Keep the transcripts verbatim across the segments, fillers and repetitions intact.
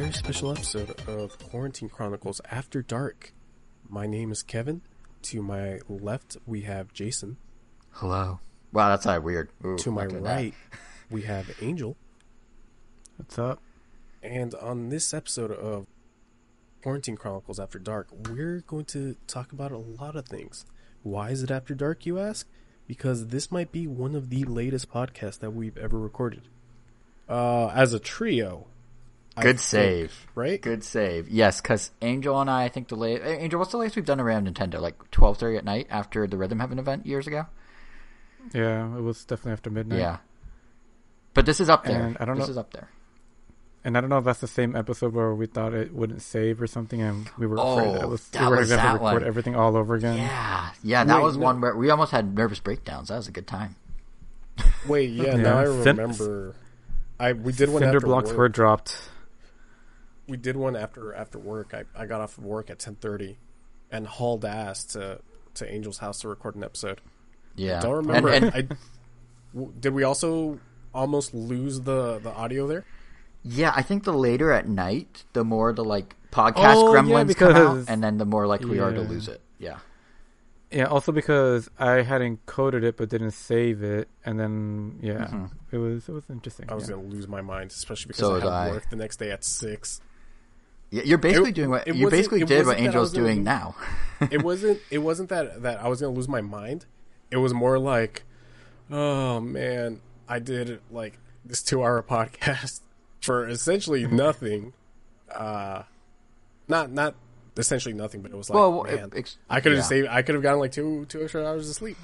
very special episode of Quarantine Chronicles After Dark. My name is Kevin. To my left, we have Jason. Hello. Wow, that's not weird. Ooh, to my right, we have Angel. What's up? And on this episode of Quarantine Chronicles After Dark, we're going to talk about a lot of things. Why is it after dark, you ask? Because this might be one of the latest podcasts that we've ever recorded. Uh, as a trio. Good I save. Think, right? Good save. Yes, because Angel and I, I think the late... Angel, what's the latest we've done around Nintendo? Like twelve thirty at night after the Rhythm Heaven event years ago? Yeah, it was definitely after midnight. Yeah. But this is up there. And I don't this know, is up there. And I don't know if that's the same episode where we thought it wouldn't save or something, and we were oh, afraid that, it was, that we were going to have to record one. everything all over again. Yeah, yeah, that Wait, was no. one where we almost had nervous breakdowns. That was a good time. Wait, yeah, yeah. now I remember... I we did one Cinder after blocks work. were dropped. We did one after after work. I, I got off of work at ten thirty, and hauled ass to, to Angel's house to record an episode. Yeah, I don't remember. And, and... I, w- did we also almost lose the, the audio there? Yeah, I think the later at night, the more the like podcast oh, gremlins yeah, because, come out, and then the more likely yeah. we are to lose it. Yeah. Yeah, also because I had encoded it but didn't save it, and then yeah, mm-hmm. it was it was interesting. I was yeah. gonna lose my mind, especially because so I had I. work the next day at six. Yeah, you're basically it, doing what you basically did what Angel's doing now. it wasn't it wasn't that, that I was gonna lose my mind. It was more like, oh man, I did like this two hour podcast for essentially nothing. Uh, not not. Essentially nothing, but it was like, well, man, it, I could have yeah. saved. I could have gotten like two two extra hours of sleep.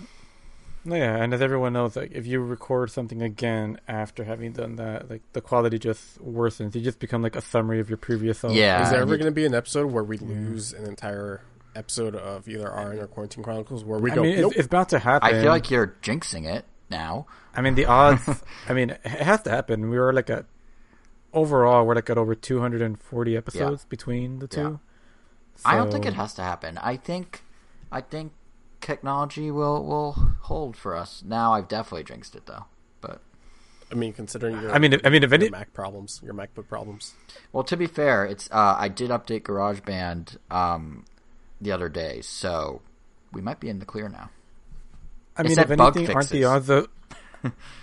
Yeah, and as everyone knows, like if you record something again after having done that, like the quality just worsens. You just become like a summary of your previous song. Yeah, is there ever going to be an episode where we lose yeah. an entire episode of either R N or Quarantine Chronicles where we I go? Mean, nope. it's, it's about to happen. I feel like you're jinxing it now. I mean, the odds. I mean, it has to happen. We were like at overall, we're like at over two hundred forty episodes yeah. between the two. Yeah. So, I don't think it has to happen. I think, I think technology will, will hold for us. Now I've definitely jinxed it though. But I mean, considering your, I mean, I mean, if any Mac problems, your MacBook problems. Well, to be fair, it's uh, I did update GarageBand um, the other day, so we might be in the clear now. I mean, if anything, aren't the odds of,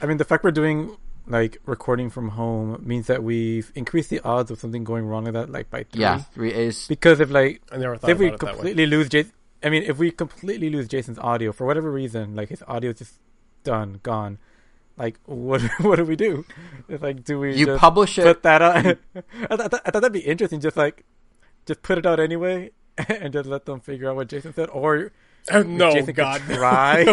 I mean, the fact we're doing like recording from home means that we've increased the odds of something going wrong with that, like by three. Yeah, three is because if like I never thought if we completely lose Jason, I mean, if we completely lose Jason's audio for whatever reason, like his audio is just done, gone. Like what? What do we do? It's like, do we? You just publish it. Put that out. I, th- I, th- I thought that'd be interesting. Just like, just put it out anyway, and just let them figure out what Jason said, or. Oh, no, Jason God. Could try,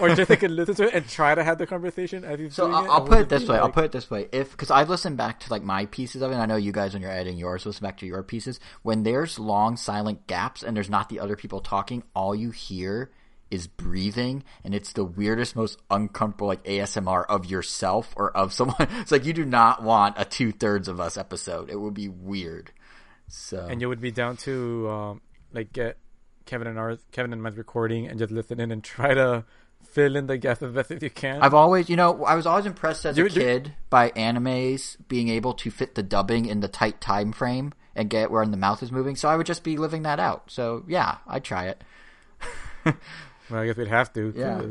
or Jason could listen to it and try to have the conversation as he's so doing I'll, it. So I'll put it this way. Like... I'll put it this way. If because I've listened back to like my pieces of it. And I know you guys when you're editing yours listen back to your pieces. When there's long silent gaps and there's not the other people talking, all you hear is breathing, and it's the weirdest, most uncomfortable like A S M R of yourself or of someone. It's like you do not want a two thirds of us episode. It would be weird. So and you would be down to um, like get. Kevin and ours, Kevin and mine's recording and just listen in and try to fill in the gaps as best as you can. I've always, you know, I was always impressed as you, a kid you, by animes being able to fit the dubbing in the tight time frame and get where the mouth is moving. So I would just be living that out. So yeah, I'd try it. Well, I guess we'd have to. Yeah.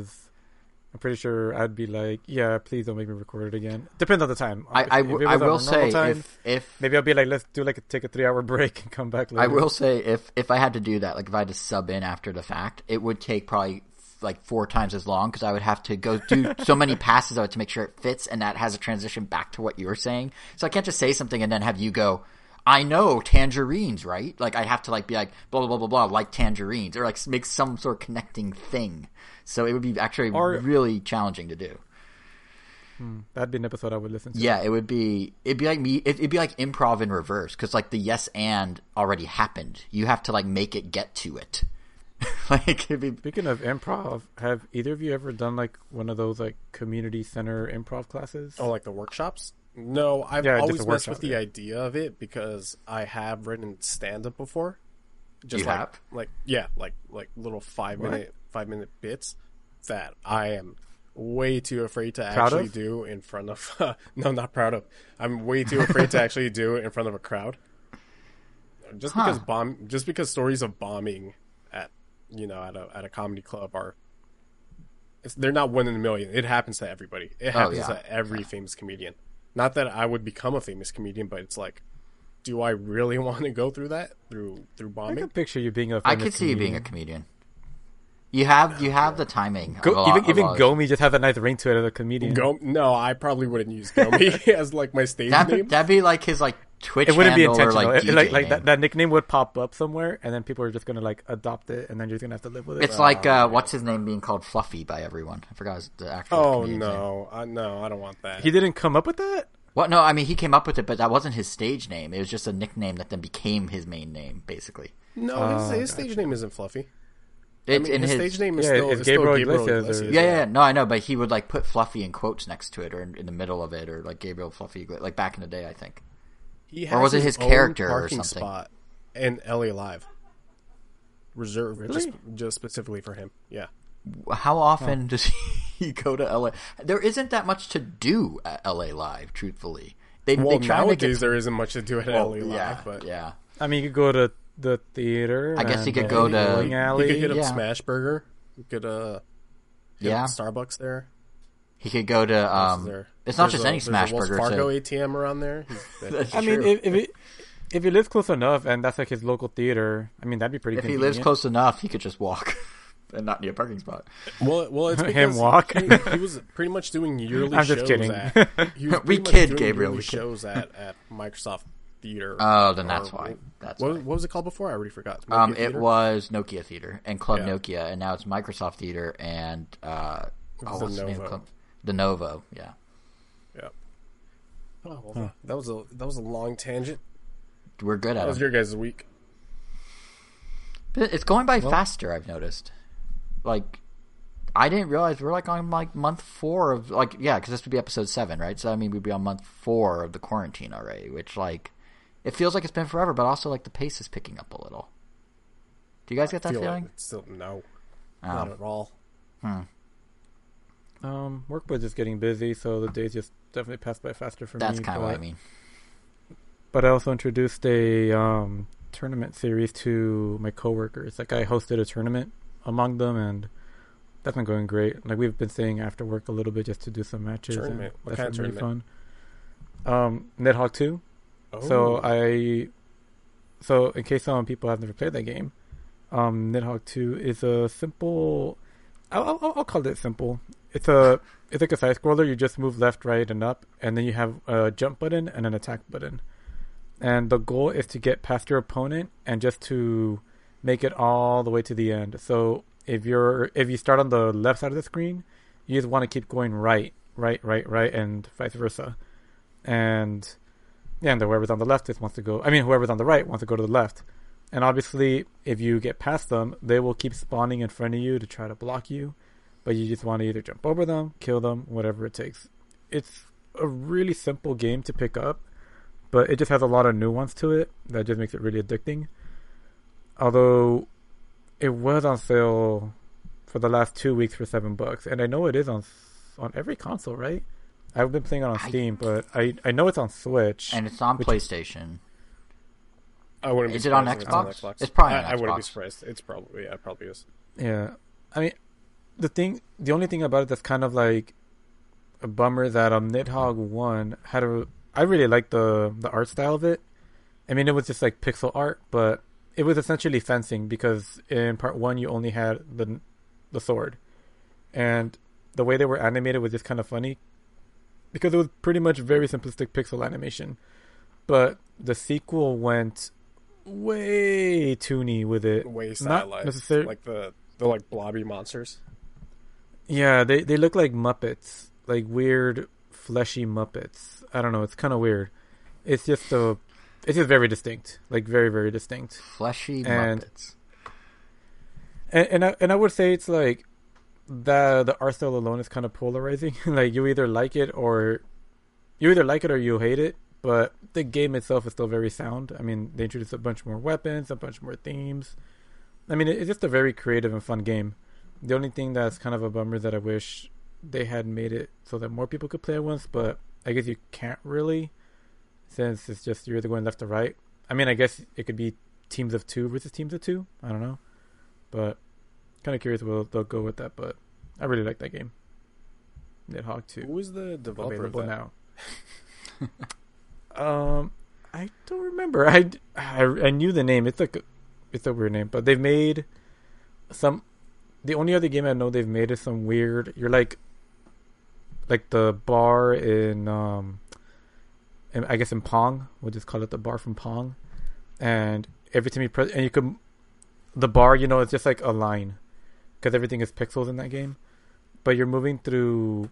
I'm pretty sure I'd be like, yeah, please don't make me record it again. Depends on the time. I, I, w- I will say time, if, if... Maybe I'll be like, let's do like a, take a three-hour break and come back later. I will say if, if I had to do that, like if I had to sub in after the fact, it would take probably like four times as long because I would have to go do so many passes of it to make sure it fits and that has a transition back to what you're saying. So I can't just say something and then have you go, I know tangerines, right? Like I'd have to like be like, blah, blah, blah, blah, blah, like tangerines or like make some sort of connecting thing. So it would be actually or, really challenging to do. Hmm, that'd be an episode I would listen to. Yeah, it would be. It'd be like me. It, it'd be like improv in reverse because like the yes and already happened. You have to like make it get to it. Like it'd be, speaking of improv, have either of you ever done like one of those like community center improv classes? Oh, like the workshops? No, I've yeah, always messed with yeah. the idea of it because I have written stand up before. Just you like, have? like yeah, like like little five minute. Five minute bits that I am way too afraid to actually do in front of uh, no not proud of I'm way too afraid to actually do in front of a crowd, just huh. because bomb just because stories of bombing at you know at a at a comedy club are it's, they're not one in a million. It happens to everybody. It happens oh, yeah. to every yeah. famous comedian. Not that I would become a famous comedian, but it's like, do I really want to go through that through through bombing? I can picture you being a famous I could see comedian. you being a comedian. You have you have the timing. Go, lot, even even Gomi just have a nice ring to it as a comedian. Go, no, I probably wouldn't use Gomi as like my stage that'd, name. That'd be like his like Twitch. It wouldn't be intentional. Like, it, like, like that, that nickname would pop up somewhere, and then people are just gonna like adopt it, and then you're just gonna have to live with it. It's uh, like uh, what's his name being called Fluffy by everyone. I forgot his, the actual. Oh no, uh, no, I don't want that. He didn't come up with that. What? No, I mean he came up with it, but that wasn't his stage name. It was just a nickname that then became his main name, basically. No, oh, his, his gotcha. stage name isn't Fluffy. It, I mean, in his, his stage name is yeah, still, it's it's Gabriel, still Gabriel Iglesias. Iglesias. Yeah, yeah, no, I know, but he would like put Fluffy in quotes next to it, or in, in the middle of it, or like Gabriel Fluffy, Iglesias, like back in the day, I think. He has or was his it his character or something? Spot in L A Live, reserved really? just, just specifically for him. Yeah. How often yeah. does he go to L A? There isn't that much to do at L A Live, truthfully. They, well, they try nowadays to get... there isn't much to do at well, L A Live, yeah, but yeah, I mean, you could go to. The theater. I guess he could go to alley. He could hit up yeah. Smashburger. He could uh, hit yeah. up Starbucks there. He could go to um. It's there's not just a, any Smashburger. Fargo A T M around there. That's I true. mean, if if he, if he lives close enough, and that's like his local theater, I mean that'd be pretty. If convenient. He lives close enough, he could just walk and not need a parking spot. Well, well, it's because him walk. He, he was pretty much doing yearly. I'm just shows kidding. At, he was we kid Gabriel. We shows kid. at at Microsoft. Theater. Oh, then that's or, why. That's what, why. What was it called before? I already forgot. Um, it theater? was Nokia Theater and Club yeah. Nokia, and now it's Microsoft Theater and uh, oh, what's the name? Club Lenovo. Yeah. Yeah. Oh, well, huh. that was a that was a long tangent. We're good at it. How was your guys' week? But it's going by well, faster. I've noticed. Like, I didn't realize we're like on like month four of like yeah, because this would be episode seven, right? So I mean, we'd be on month four of the quarantine already, which like. It feels like it's been forever, but also like the pace is picking up a little. Do you guys I get that feel feeling? Like still, no, um, not at all. Hmm. Um, work was just getting busy, so the days just definitely pass by faster for That's me. That's kind of what I mean. But I also introduced a um, tournament series to my coworkers. Like I hosted a tournament among them, and that's been going great. Like we've been staying after work a little bit just to do some matches. Tournament, and what that's kind been of really fun. Um, Nidhogg two. So I, so in case some people have never played that game, um, Nidhogg two is a simple, I'll, I'll, I'll call it simple. It's a, it's like a side scroller. You just move left, right, and up, and then you have a jump button and an attack button. And the goal is to get past your opponent and just to make it all the way to the end. So if you're, if you start on the left side of the screen, you just want to keep going right, right, right, right, and vice versa. And Yeah, and whoever's on the left just wants to go... I mean, whoever's on the right wants to go to the left. And obviously, if you get past them, they will keep spawning in front of you to try to block you. But you just want to either jump over them, kill them, whatever it takes. It's a really simple game to pick up, but it just has a lot of nuance to it that just makes it really addicting. Although, it was on sale for the last two weeks for seven bucks. And I know it is on on every console, right? I've been playing it on Steam, I, but I, I know it's on Switch. And it's on PlayStation. I wouldn't be is it on Xbox? It's, on Xbox? It's probably I, on Xbox. I wouldn't be surprised. It's probably, yeah, it probably is. Yeah. I mean, the thing, the only thing about it that's kind of like a bummer that um, Nidhogg one had a, I really liked the, the art style of it. I mean, it was just like pixel art, but it was essentially fencing because in part one, you only had the the sword. And the way they were animated was just kind of funny. Because it was pretty much very simplistic pixel animation. But the sequel went way toony with it. Way stylized. Not necessarily... Like the, the like blobby monsters. Yeah, they, they look like Muppets. Like weird, fleshy Muppets. I don't know, it's kind of weird. It's just a... It's just very distinct. Like very, very distinct. Fleshy and, Muppets. And, and, I, and I would say it's like... The the art style alone is kind of polarizing. Like you either like it or you either like it or you hate it. But the game itself is still very sound. I mean, they introduced a bunch more weapons, a bunch more themes. I mean, it, it's just a very creative and fun game. The only thing that's kind of a bummer that I wish they had made it so that more people could play at once, but I guess you can't really, since it's just you're either going left or right. I mean, I guess it could be teams of two versus teams of two. I don't know. But kind of curious where they'll go with that, but I really like that game. Nidhogg two. Who is the developer of that? Now. um, I don't remember. I, I, I knew the name. It's like a, it's a weird name, but they've made some... The only other game I know they've made is some weird... You're like... Like the bar in... um. And I guess in Pong, we'll just call it the bar from Pong, and every time you press, and you can, the bar, you know, it's just like a line, because everything is pixels in that game, but you're moving through,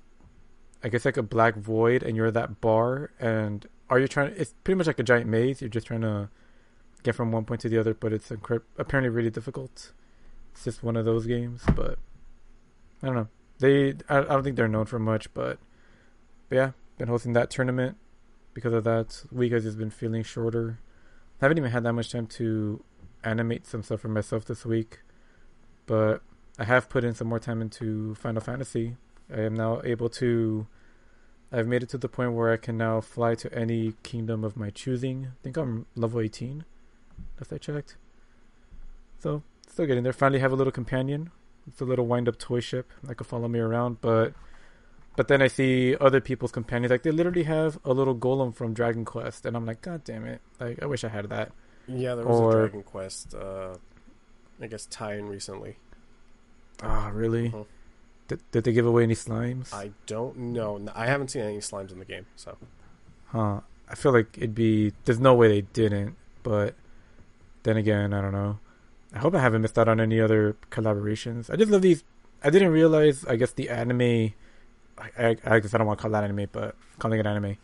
I guess like a black void, and you're that bar, and are you trying? It's pretty much like a giant maze. You're just trying to get from one point to the other, but it's incri- apparently really difficult. It's just one of those games, but I don't know. They, I, I don't think they're known for much, but, but yeah, been hosting that tournament. Because of that, week has just been feeling shorter. I haven't even had that much time to animate some stuff for myself this week. But I have put in some more time into Final Fantasy. I am now able to... I've made it to the point where I can now fly to any kingdom of my choosing. I think I'm level eighteen. Last I checked. So, still getting there. Finally have a little companion. It's a little wind-up toy ship that can follow me around, but... But then I see other people's companions. Like, they literally have a little golem from Dragon Quest. And I'm like, God damn it. Like, I wish I had that. Yeah, there was or... a Dragon Quest, uh, I guess, tie-in recently. Ah, oh, really? Mm-hmm. Did, did they give away any slimes? I don't know. I haven't seen any slimes in the game, so. Huh. I feel like it'd be... There's no way they didn't. But then again, I don't know. I hope I haven't missed out on any other collaborations. I just love these... I didn't realize, I guess, the anime... I, I guess I don't want to call that anime, but calling it anime,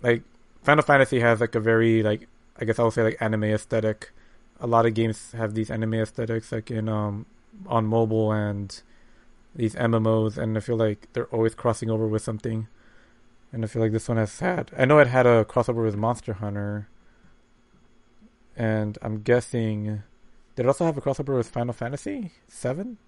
like Final Fantasy has like a very like I guess I would say like anime aesthetic. A lot of games have these anime aesthetics, like in um on mobile and these M M Os, and I feel like they're always crossing over with something. And I feel like this one has had. I know it had a crossover with Monster Hunter, and I'm guessing did it also have a crossover with Final Fantasy seven?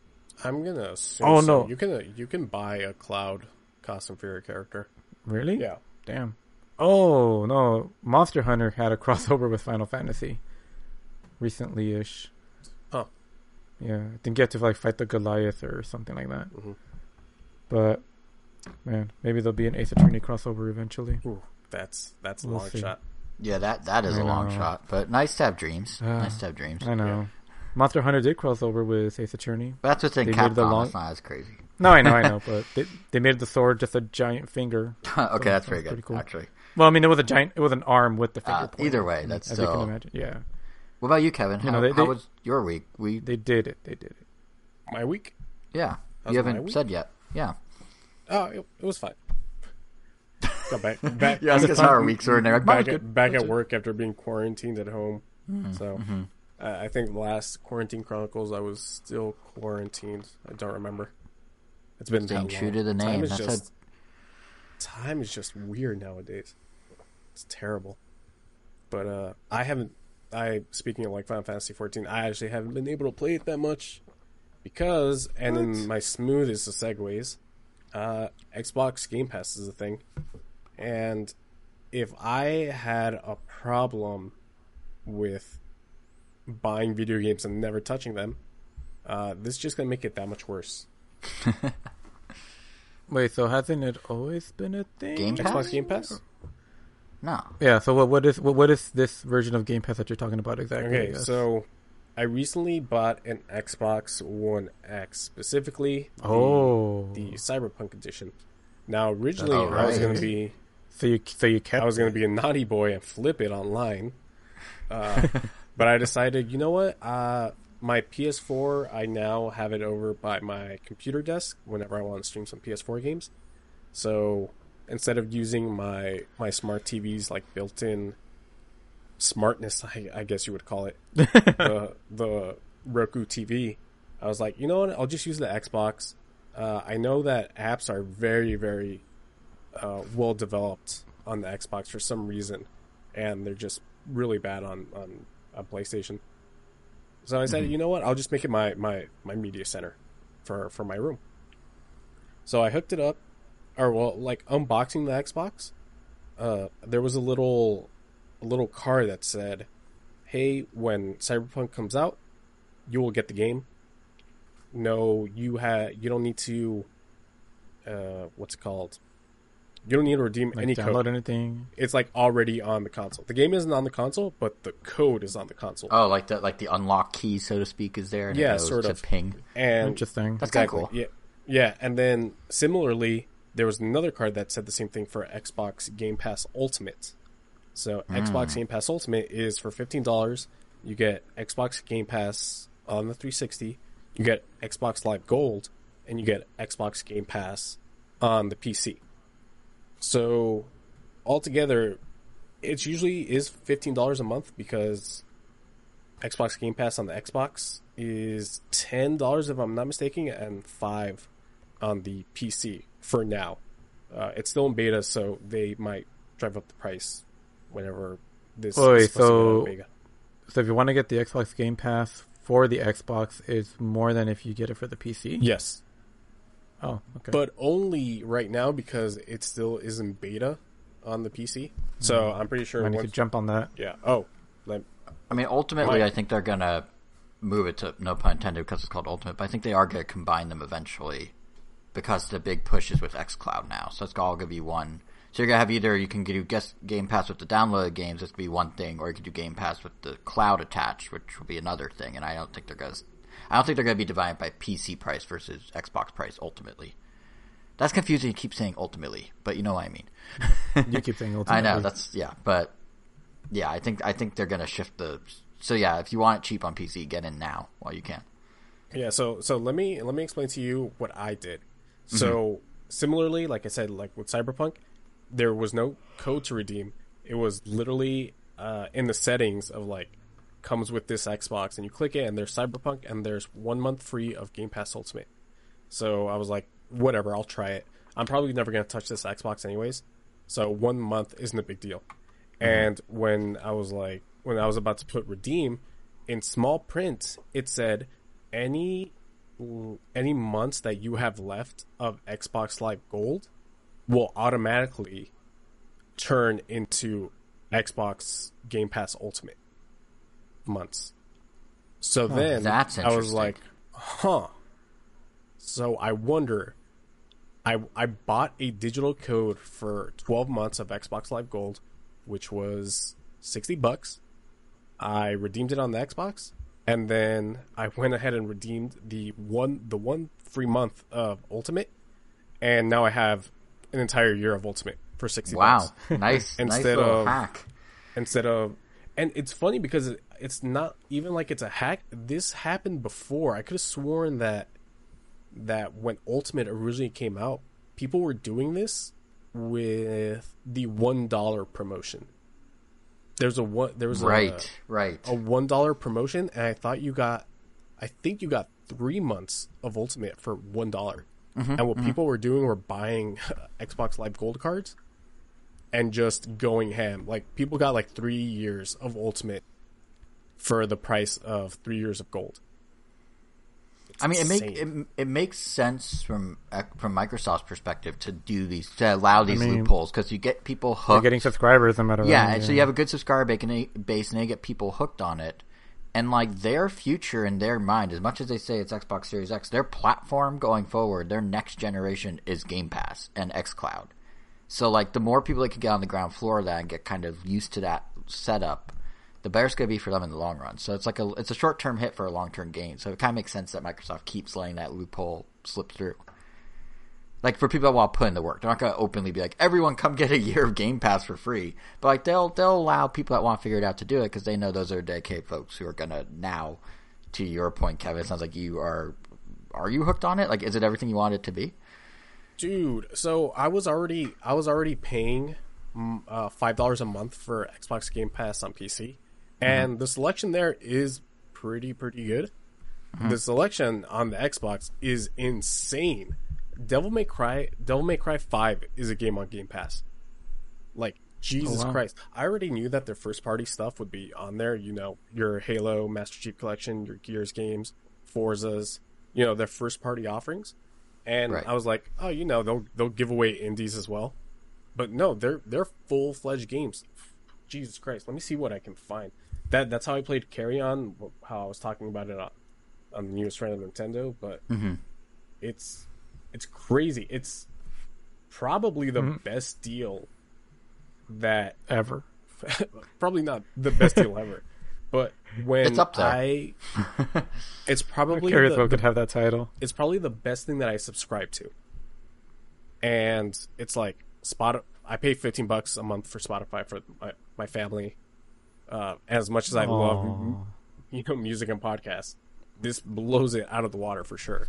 I'm gonna assume. Oh no! So. You can you can buy a Cloud costume for your character. Really? Yeah. Damn. Oh no! Monster Hunter had a crossover with Final Fantasy recently-ish. Oh. Yeah, I think you have to like fight the Goliath or something like that. Mm-hmm. But man, maybe there'll be an Ace Attorney crossover eventually. Ooh, that's that's a we'll long see. shot. Yeah, that that is I a know. long shot. But nice to have dreams. Uh, nice to have dreams. I know. Yeah. Monster Hunter did cross over with Ace Attorney. But that's what's in Capcom. Long... That's not as crazy. No, I know, I know. But they, they made the sword just a giant finger. okay, so that's very good, cool. actually. Well, I mean, it was a giant... It was an arm with the finger uh, point. Either way, that's as still... As you can imagine, yeah. What about you, Kevin? How, you know, they, how they, was your week? We They did it. They did it. My week? Yeah. That you haven't said yet. Yeah. Oh, it, it was fine. Got back, back, yeah, that's how our weeks were. Like, back at, back at work after being quarantined at home. Mm-hmm. So... Mm-hmm. Uh, I think last Quarantine Chronicles, I was still quarantined. I don't remember. It's been that long. True to the name. Time is, That's just, a... time is just weird nowadays. It's terrible. But uh, I haven't... I Speaking of like Final Fantasy fourteen, I actually haven't been able to play it that much. Because, and in my smoothest of segues, uh, Xbox Game Pass is a thing. And if I had a problem with... buying video games and never touching them, uh, this is just going to make it that much worse. Wait, so hasn't it always been a thing? Game Pass? Xbox Game Pass? No. Yeah, so what, what is what, what is this version of Game Pass that you're talking about exactly? Okay, I so I recently bought an Xbox One X, specifically the, oh. the Cyberpunk edition. Now, originally, oh, right. I was going to be... So you, so you kept... I was going to be a naughty boy and flip it online. Uh... But I decided, you know what? Uh, my P S four, I now have it over by my computer desk whenever I want to stream some P S four games. So instead of using my, my smart T V's like built-in smartness, I, I guess you would call it, the, the Roku T V, I was like, you know what? I'll just use the Xbox. Uh, I know that apps are very, very uh, well developed on the Xbox for some reason, and they're just really bad on on. on PlayStation. So I said, mm-hmm. you know what? I'll just make it my, my, my media center for, for my room. So I hooked it up, or well, like unboxing the Xbox, uh, there was a little, a little card that said, "Hey, when Cyberpunk comes out, you will get the game. No, you ha- you don't need to, uh, what's it called? You don't need to redeem like any download code. Anything. It's like already on the console. The game isn't on the console, but the code is on the console. Oh, like the like the unlock key, so to speak, is there? And yeah, it goes sort of. To ping. And interesting. That's exactly, kind of cool. Yeah, yeah. And then similarly, there was another card that said the same thing for Xbox Game Pass Ultimate. So mm. Xbox Game Pass Ultimate is for fifteen dollars. You get Xbox Game Pass on the three sixty. You get Xbox Live Gold, and you get Xbox Game Pass on the P C. So, altogether, it usually is fifteen dollars a month because Xbox Game Pass on the Xbox is ten dollars if I'm not mistaken, and five dollars on the P C for now. Uh, it's still in beta, so they might drive up the price whenever this Wait, is supposed so, to be in beta. So, if you want to get the Xbox Game Pass for the Xbox, it's more than if you get it for the P C? Yes. Oh, okay. But only right now because it still is in beta on the P C. So I'm pretty sure I need once... to jump on that. Yeah. Oh. Let... I mean, ultimately, oh. I think they're gonna move it to, no pun intended, because it's called Ultimate. But I think they are gonna combine them eventually because the big push is with xCloud now. So it's all gonna be one. So you're gonna have either you can do Game Pass with the downloaded games, that's gonna be one thing, or you can do Game Pass with the cloud attached, which will be another thing. And I don't think they're gonna. I don't think they're going to be divided by P C price versus Xbox price, ultimately. That's confusing to keep saying ultimately, but you know what I mean. You keep saying ultimately. I know, that's, yeah, but, yeah, I think I think they're going to shift the, so yeah, if you want it cheap on P C, get in now while you can. Yeah, so so let me let me explain to you what I did. So, mm-hmm. similarly, like I said, like with Cyberpunk, there was no code to redeem. It was literally uh, in the settings of, like, comes with this Xbox, and you click it and there's Cyberpunk and there's one month free of Game Pass Ultimate. So I was like, whatever, I'll try it. I'm probably never going to touch this Xbox anyways, so one month isn't a big deal. Mm-hmm. And when I was like, when I was about to put redeem, in small print it said any any months that you have left of Xbox Live Gold will automatically turn into Xbox Game Pass Ultimate months. So oh, then that's I was like, huh. So I wonder, I I bought a digital code for twelve months of Xbox Live Gold, which was sixty bucks. I redeemed it on the Xbox, and then I went ahead and redeemed the one the one free month of Ultimate, and now I have an entire year of Ultimate for sixty bucks. Wow. Nice. Instead nice little of hack. Instead of And it's funny because it's not even like it's a hack. This happened before. I could have sworn that that when Ultimate originally came out, people were doing this with the one dollar promotion. There's a one. There was right, a, right. a one dollar promotion, and I thought you got, I think you got three months of Ultimate for one dollar. Mm-hmm, and what mm-hmm. people were doing were buying Xbox Live Gold cards. And just going ham. Like, people got like three years of Ultimate for the price of three years of Gold. It's I mean, it, make, it it makes sense from from Microsoft's perspective to do these to allow these I mean, loopholes because you get people hooked. You're getting subscribers, no matter yeah, what. Yeah, so you have a good subscriber base, and they get people hooked on it. And like their future in their mind, as much as they say it's Xbox Series X, their platform going forward, their next generation is Game Pass and xCloud. So, like, the more people that can get on the ground floor of that and get kind of used to that setup, the better it's going to be for them in the long run. So it's like a it's a short-term hit for a long-term gain. So it kind of makes sense that Microsoft keeps letting that loophole slip through. Like, for people that want to put in the work, they're not going to openly be like, everyone come get a year of Game Pass for free. But, like, they'll, they'll allow people that want to figure it out to do it because they know those are dedicated folks who are going to now, to your point, Kevin, it sounds like you are – are you hooked on it? Like, is it everything you want it to be? Dude, so I was already I was already paying uh, five dollars a month for Xbox Game Pass on P C, and mm-hmm. the selection there is pretty pretty good. Mm-hmm. The selection on the Xbox is insane. Devil May Cry, Devil May Cry five is a game on Game Pass. Like Jesus oh, wow. Christ, I already knew that their first party stuff would be on there. You know, your Halo, Master Chief Collection, your Gears games, Forza's. You know, their first party offerings. And right. I was like, oh, you know, they'll they'll give away indies as well. But no, they're they're full-fledged games. Jesus Christ, let me see what I can find. That That's how I played Carry On, how I was talking about it on, on the newest friend of Nintendo. But mm-hmm. it's it's crazy. It's probably the mm-hmm. best deal that... Ever. Probably not the best deal ever. But when it's up there. I... It's probably... Carry On could have that title. It's probably the best thing that I subscribe to. And it's like... Spot. I pay fifteen bucks a month for Spotify for my, my family. Uh, as much as I Aww. love, you know, music and podcasts, this blows it out of the water for sure.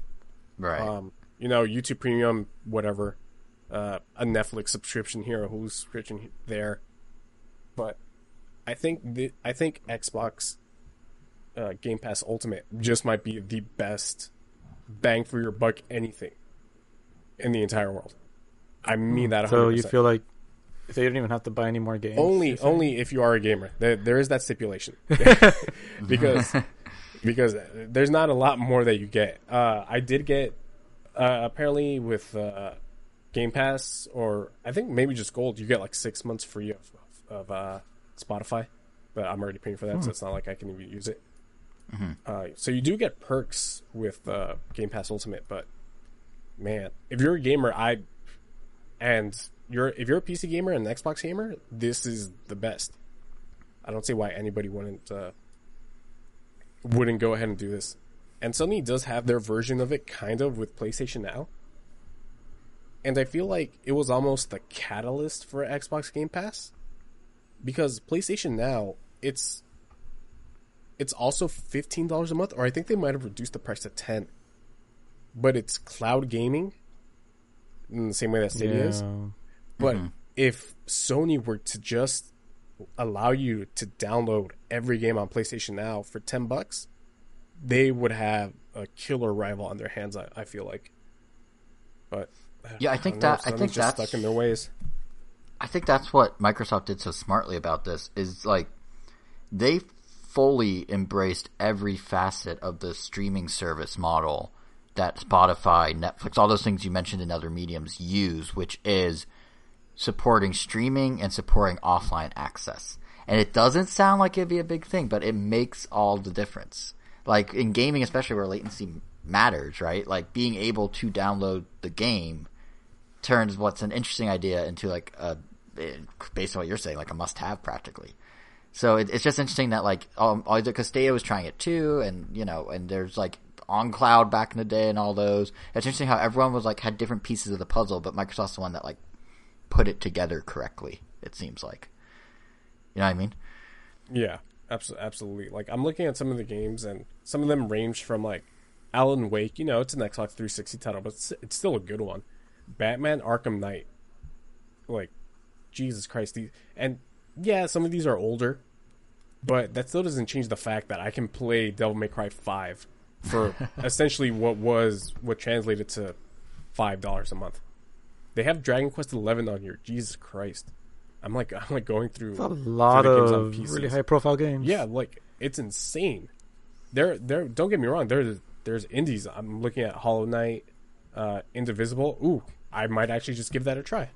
Right. Um, you know, YouTube Premium, whatever. Uh, a Netflix subscription here, a Hulu subscription there. But I think the I think Xbox uh, Game Pass Ultimate just might be the best bang for your buck anything in the entire world. I mean that one hundred percent. So you feel like they don't even have to buy any more games? Only only if you are a gamer. There, there is that stipulation. because because there's not a lot more that you get. Uh, I did get, uh, apparently with uh, Game Pass, or I think maybe just Gold, you get like six months free of, of uh, Spotify. But I'm already paying for that, hmm. so it's not like I can even use it. Mm-hmm. Uh, so you do get perks with uh, Game Pass Ultimate, but man, if you're a gamer, I... And you're if you're a P C gamer and an Xbox gamer, this is the best. I don't see why anybody wouldn't uh, wouldn't go ahead and do this. And Sony does have their version of it, kind of, with PlayStation Now. And I feel like it was almost the catalyst for Xbox Game Pass, because PlayStation Now it's it's also fifteen dollars a month, or I think they might have reduced the price to ten. But it's cloud gaming. In the same way that Stadia yeah. is. But mm-hmm. if Sony were to just allow you to download every game on PlayStation Now for ten bucks, they would have a killer rival on their hands, I, I feel like. But yeah, I think I that know, I think just that's stuck in their ways. I think that's what Microsoft did so smartly about this is like they fully embraced every facet of the streaming service model that Spotify, Netflix, all those things you mentioned in other mediums use, which is supporting streaming and supporting offline access. And it doesn't sound like it'd be a big thing, but it makes all the difference. Like in gaming, especially where latency matters, right? Like being able to download the game turns what's an interesting idea into like a, based on what you're saying, like a must-have practically. So it, it's just interesting that like, um, because Stadia was trying it too, and you know, and there's like, on cloud back in the day and all those. It's interesting how everyone was like had different pieces of the puzzle, but Microsoft's the one that like put it together correctly, it seems like. You know what I mean? Yeah, absolutely. Like I'm looking at some of the games and some of them range from like Alan Wake, you know, it's an Xbox three sixty title, but it's, it's still a good one. Batman Arkham Knight. Like Jesus Christ. These, and yeah, some of these are older, but that still doesn't change the fact that I can play Devil May Cry five for essentially what was what translated to five dollars a month. They have Dragon Quest eleven on here. Jesus Christ, I'm like I'm like going through it's a lot through of games on P Cs. Really high profile games. Yeah, like it's insane. There, there. Don't get me wrong. There's there's indies. I'm looking at Hollow Knight, uh, Indivisible. Ooh, I might actually just give that a try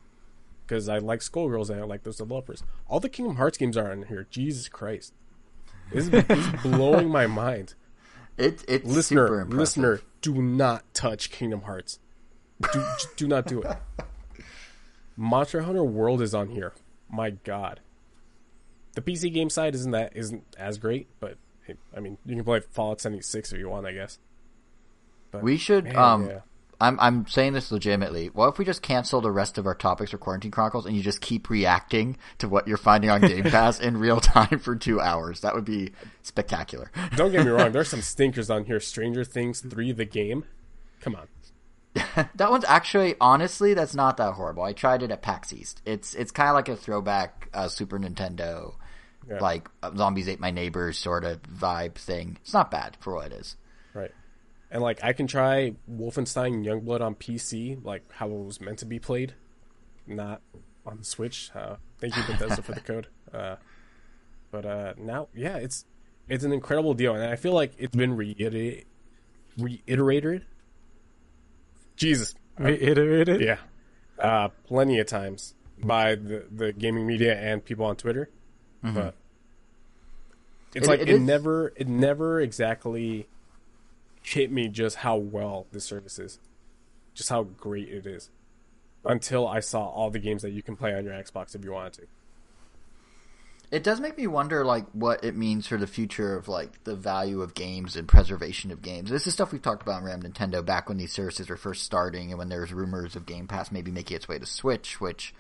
because I like Skullgirls and I like those developers. All the Kingdom Hearts games are on here. Jesus Christ, this is, this is blowing my mind. It, it's listener, super impressive. Listener, do not touch Kingdom Hearts. Do, do not do it. Monster Hunter World is on here. My God. The P C game side isn't that isn't as great, but hey, I mean, you can play Fallout seventy-six if you want, I guess. But, we should. Man, um, yeah. I'm I'm saying this legitimately. What if we just cancel the rest of our topics for Quarantine Chronicles and you just keep reacting to what you're finding on Game Pass in real time for two hours? That would be spectacular. Don't get me wrong. There's some stinkers on here. Stranger Things three, the game. Come on. That one's actually, honestly, that's not that horrible. I tried it at PAX East. It's, it's kind of like a throwback uh, Super Nintendo, yeah. like Zombies Ate My Neighbors sort of vibe thing. It's not bad for what it is. Right. And, like, I can try Wolfenstein Youngblood on P C, like, how it was meant to be played, not on the Switch. Uh, thank you, Bethesda, for the code. Uh, but uh, now, yeah, it's it's an incredible deal. And I feel like it's been reiterated, reiterated Jesus. Reiterated? Yeah. Uh, plenty of times by the, the gaming media and people on Twitter. Mm-hmm. But it's it, like it, it never it never exactly hit me just how well the service is. Just how great it is. Until I saw all the games that you can play on your Xbox if you wanted to. It does make me wonder, like, what it means for the future of, like, the value of games and preservation of games. This is stuff we've talked about in Ram Nintendo back when these services were first starting and when there was rumors of Game Pass maybe making its way to Switch, which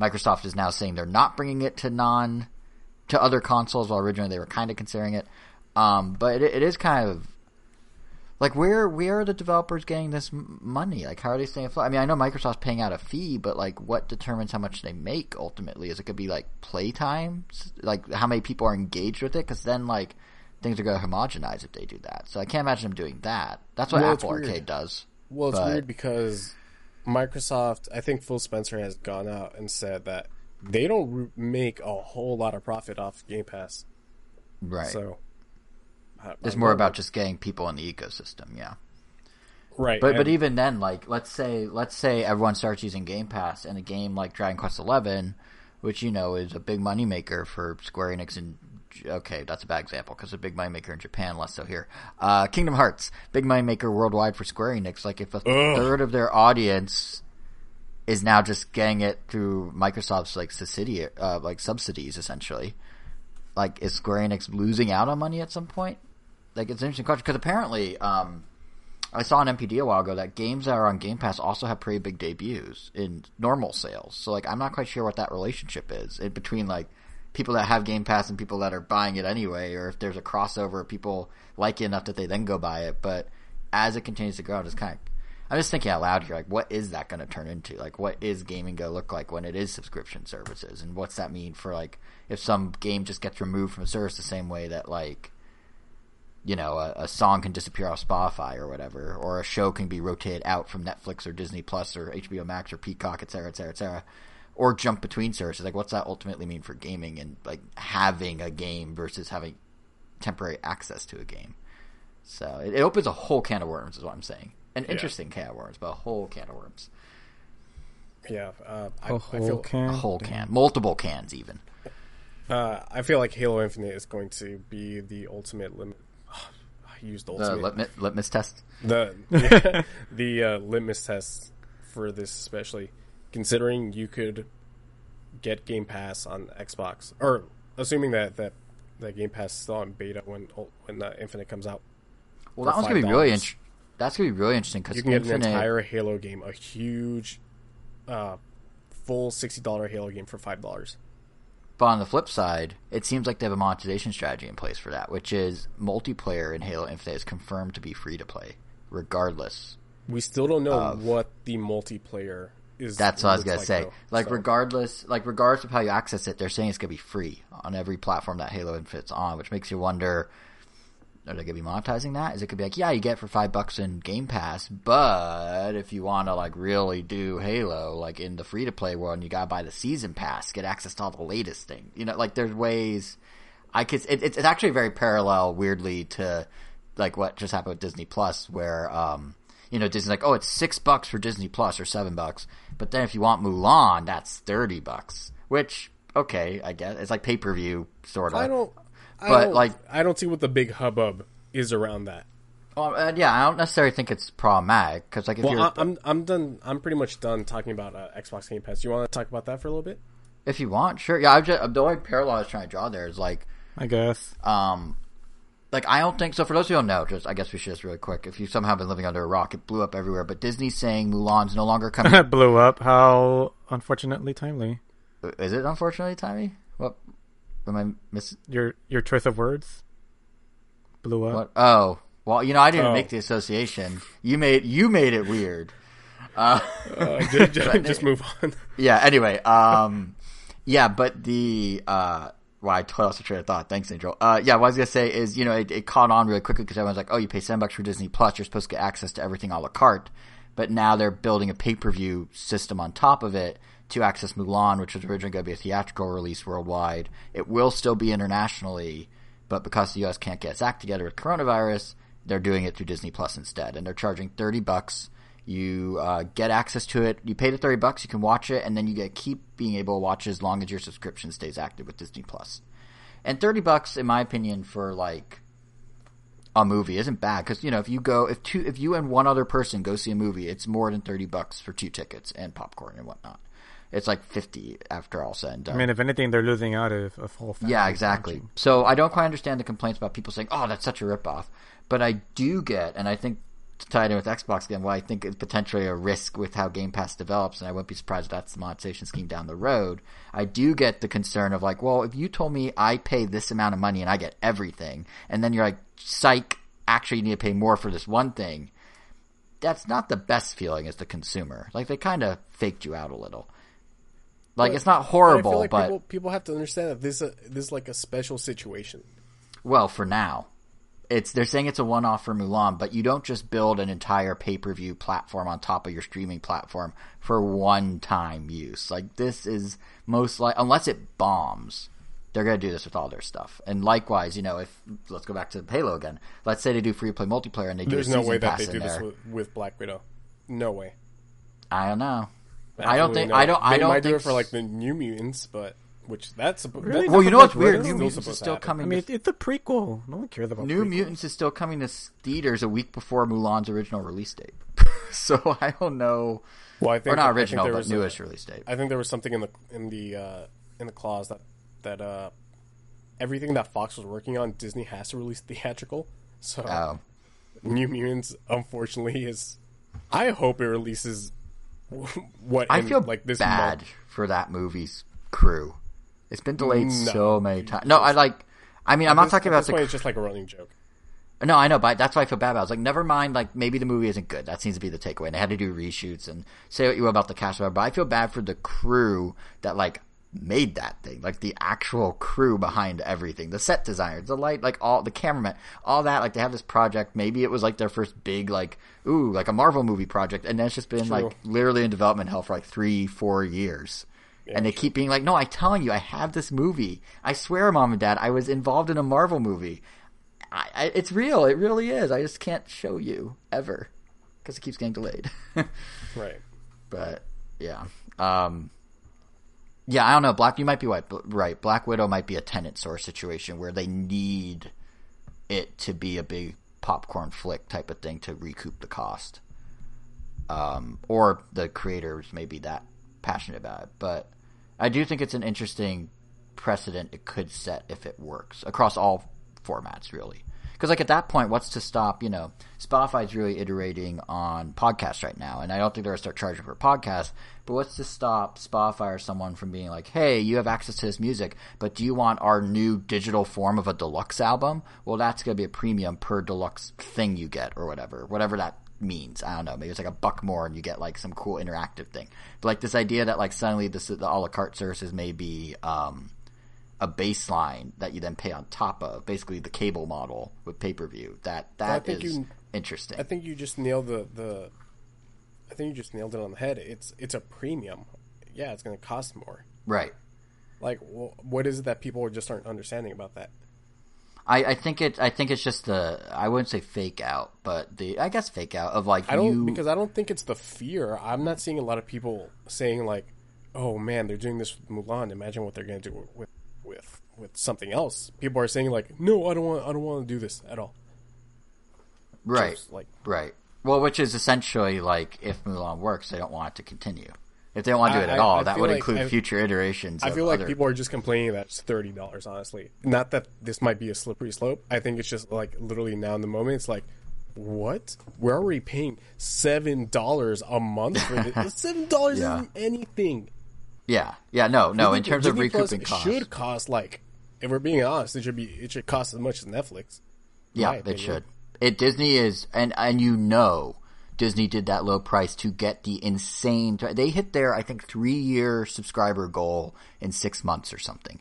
Microsoft is now saying they're not bringing it to non – to other consoles, while originally they were kind of considering it. Um, but it, it is kind of – like, where where are the developers getting this money? Like, how are they staying afloat? I mean, I know Microsoft's paying out a fee, but, like, what determines how much they make ultimately? Is it going to be, like, playtime? Like, how many people are engaged with it? Because then, like, things are going to homogenize if they do that. So I can't imagine them doing that. That's what well, Apple Arcade does. Well, it's but... weird because Microsoft – I think Phil Spencer has gone out and said that they don't make a whole lot of profit off Game Pass. Right. So I, it's I more about just getting people in the ecosystem, yeah. Right. But and, but even then, like, let's say let's say everyone starts using Game Pass, and a game like Dragon Quest eleven, which, you know, is a big moneymaker for Square Enix and – okay, that's a bad example because it's a big moneymaker in Japan, less so here. Uh, Kingdom Hearts, big moneymaker worldwide for Square Enix. Like, if a ugh. third of their audience – is now just getting it through Microsoft's like subsidiary, uh, like subsidies essentially. Like, is Square Enix losing out on money at some point? Like, it's an interesting question because apparently, um, I saw an M P D a while ago that games that are on Game Pass also have pretty big debuts in normal sales. So, like, I'm not quite sure what that relationship is in between like people that have Game Pass and people that are buying it anyway, or if there's a crossover, people like it enough that they then go buy it. But as it continues to grow, it's kind of I'm just thinking out loud here, like, what is that going to turn into? Like, what is gaming going to look like when it is subscription services? And what's that mean for, like, if some game just gets removed from a service the same way that, like, you know, a, a song can disappear off Spotify or whatever, or a show can be rotated out from Netflix or Disney Plus or H B O Max or Peacock, et cetera, et cetera, et cetera, or jump between services. Like, what's that ultimately mean for gaming and, like, having a game versus having temporary access to a game? So it, it opens a whole can of worms is what I'm saying. An interesting yeah. can of worms, but a whole can of worms. Yeah. Uh, I, a whole I feel, can? A whole can. Multiple cans, even. Uh, I feel like Halo Infinite is going to be the ultimate limit. Oh, I used the ultimate. The litmus, litmus test? The, yeah, the uh, litmus test for this, especially. Considering you could get Game Pass on Xbox, or assuming that, that, that Game Pass is still on beta when, when uh, Infinite comes out. Well, that one's going to be really interesting. That's going to be really interesting because you can Infinite... get an entire Halo game, a huge, uh, full sixty dollars Halo game for five dollars. But on the flip side, it seems like they have a monetization strategy in place for that, which is multiplayer in Halo Infinite is confirmed to be free to play, regardless. We still don't know of... what the multiplayer is. That's what I was going like to say. Though, like, so. regardless, like, regardless of how you access it, they're saying it's going to be free on every platform that Halo Infinite's on, which makes you wonder. Are they going to be monetizing that? Is it going to be like, yeah, you get it for five bucks in Game Pass, but if you want to, like, really do Halo, like, in the free-to-play world, you got to buy the Season Pass, get access to all the latest thing. You know, like, there's ways I could it, – it's actually very parallel, weirdly, to, like, what just happened with Disney Plus where, um, you know, Disney's like, oh, it's six bucks for Disney Plus or seven bucks, but then if you want Mulan, that's thirty bucks, which, okay, I guess. It's like pay-per-view, sort of. I don't – But I like, I don't see what the big hubbub is around that. Uh, yeah, I don't necessarily think it's problematic because, like, if well, you're, I'm I'm done. I'm pretty much done talking about uh, Xbox Game Pass. You want to talk about that for a little bit? If you want, sure. Yeah, I've just the only parallel I was trying to draw there is like, I guess, um, like I don't think so. For those who don't know, just I guess we should just really quick. If you've somehow been living under a rock, it blew up everywhere. But Disney's saying Mulan's no longer coming. It blew up. How unfortunately timely. Is it unfortunately timely? What? Am I miss your your choice of words? Blew up. What? Oh, well, you know, I didn't oh. make the association. You made you made it weird. Uh, uh, just, just, just move on. Yeah. Anyway. Um. Yeah, but the uh. Well, I totally lost my train of thought. Thanks, Angel. Uh. Yeah. What I was gonna say is, you know, it, it caught on really quickly because everyone's like, oh, you pay seven bucks for Disney Plus, you're supposed to get access to everything a la carte. But now they're building a pay per view system on top of it. To access Mulan, which was originally going to be a theatrical release worldwide. It will still be internationally, but because the U S can't get its act together with coronavirus, they're doing it through Disney Plus instead. And they're charging thirty bucks You uh, get access to it. You pay the thirty bucks, you can watch it, and then you get keep being able to watch it as long as your subscription stays active with Disney Plus. And thirty bucks, in my opinion, for like a movie isn't bad, because you know if you go if two if you and one other person go see a movie, it's more than thirty bucks for two tickets and popcorn and whatnot. It's like fifty after all said and done. I mean, if anything, they're losing out of a whole family. Yeah, exactly. Function. So I don't quite understand the complaints about people saying, "Oh, that's such a ripoff." But I do get, and I think to tie it in with Xbox again, well, I think it's potentially a risk with how Game Pass develops, and I wouldn't be surprised if that's the monetization scheme down the road. I do get the concern of like, well, if you told me I pay this amount of money and I get everything, and then you're like, "Psych, actually, you need to pay more for this one thing." That's not the best feeling as the consumer. Like they kind of faked you out a little. Like, but it's not horrible, but... I feel like but, people, people have to understand that this, uh, this is, like, a special situation. Well, for now. it's They're saying it's a one-off for Mulan, but you don't just build an entire pay-per-view platform on top of your streaming platform for one-time use. Like, this is most like... Unless it bombs, they're going to do this with all their stuff. And likewise, you know, if... Let's go back to Halo again. Let's say they do free-to-play multiplayer and they do There's a season no way that they do this with, with Black Widow. No way. I don't know. Absolutely I don't think no. I don't. They I don't might think do it for like the New Mutants, but which that's, that's really? Well, you know what's weird? New Mutants is still coming. I mean, it's a prequel. No one cares about New prequels. Mutants is still coming to theaters a week before Mulan's original release date. So I don't know. Well, I think or not that, original, but newest a, release date. I think there was something in the in the uh, in the clause that that uh, everything that Fox was working on, Disney has to release theatrical. So oh. New Mutants, unfortunately, is. I hope it releases. What I in, feel like this bad month. For that movie's crew. It's been delayed no, so many times. No, I like. I mean, I'm this, not talking about. The, it's just like a running joke. No, I know, but that's why I feel bad about. It. I was like, never mind. Like maybe the movie isn't good. That seems to be the takeaway. And they had to do reshoots and say what you will about the cast, but I feel bad for the crew that like made that thing, like the actual crew behind everything, the set designers, the light, like all the cameramen, all that. Like they have this project. Maybe it was like their first big like. Ooh, like a Marvel movie project, and then it's just been, true. Like, literally in development hell for, like, three, four years. Yeah, and they true. Keep being like, no, I'm telling you, I have this movie. I swear, Mom and Dad, I was involved in a Marvel movie. I, I, it's real. It really is. I just can't show you, ever, because it keeps getting delayed. Right. But, yeah. Um, yeah, I don't know. Black, you might be right, right. Black Widow might be a Tenant source situation where they need it to be a big... popcorn flick type of thing to recoup the cost, um, or the creators may be that passionate about it. But I do think it's an interesting precedent it could set if it works across all formats, really. Because like at that point, what's to stop? You know, Spotify's really iterating on podcasts right now, and I don't think they're gonna start charging for podcasts. But what's to stop Spotify or someone from being like, "Hey, you have access to this music, but do you want our new digital form of a deluxe album? Well, that's gonna be a premium per deluxe thing you get, or whatever, whatever that means. I don't know. Maybe it's like a buck more, and you get like some cool interactive thing. But like this idea that like suddenly this the a la carte services may be. Um, a baseline that you then pay on top of, basically the cable model with pay-per-view. That that is you, interesting. I think you just nailed the, the I think you just nailed it on the head. It's it's a premium. Yeah, it's going to cost more. Right. Like, well, what is it that people just aren't understanding about that? I, I think it. I think it's just the. I wouldn't say fake out, but the. I guess fake out of like. I don't you, because I don't think it's the fear. I'm not seeing a lot of people saying like, "Oh man, they're doing this with Mulan. Imagine what they're going to do with." with with something else. People are saying like, no, I don't want I don't want to do this at all. Right. So like right. Well, which is essentially like if Mulan works, they don't want it to continue. If they don't want to do it I, at I, all, I that would like include I, future iterations. I feel like other... people are just complaining that it's thirty dollars, honestly. Not that this might be a slippery slope. I think it's just like literally now in the moment it's like, what? We're already paying seven dollars a month for this. seven dollars yeah. Isn't anything. Yeah, yeah, no, no. Disney, in terms Disney of recouping Plus costs, it should cost like, if we're being honest, it should be it should cost as much as Netflix. Yeah, it opinion. should. It Disney is, and and you know, Disney did that low price to get the insane. They hit their I think three year subscriber goal in six months or something.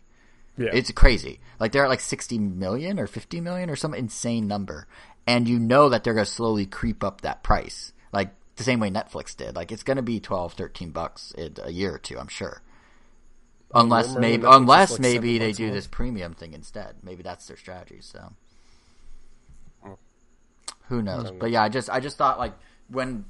Yeah, it's crazy. Like they're at like sixty million or fifty million or some insane number, and you know that they're going to slowly creep up that price. Like. The same way Netflix did. Like, it's going to be twelve, thirteen bucks in a year or two, I'm sure. Unless maybe unless like maybe they do this premium thing instead. Maybe that's their strategy, so. Who knows? But yeah, I just I just thought, like, when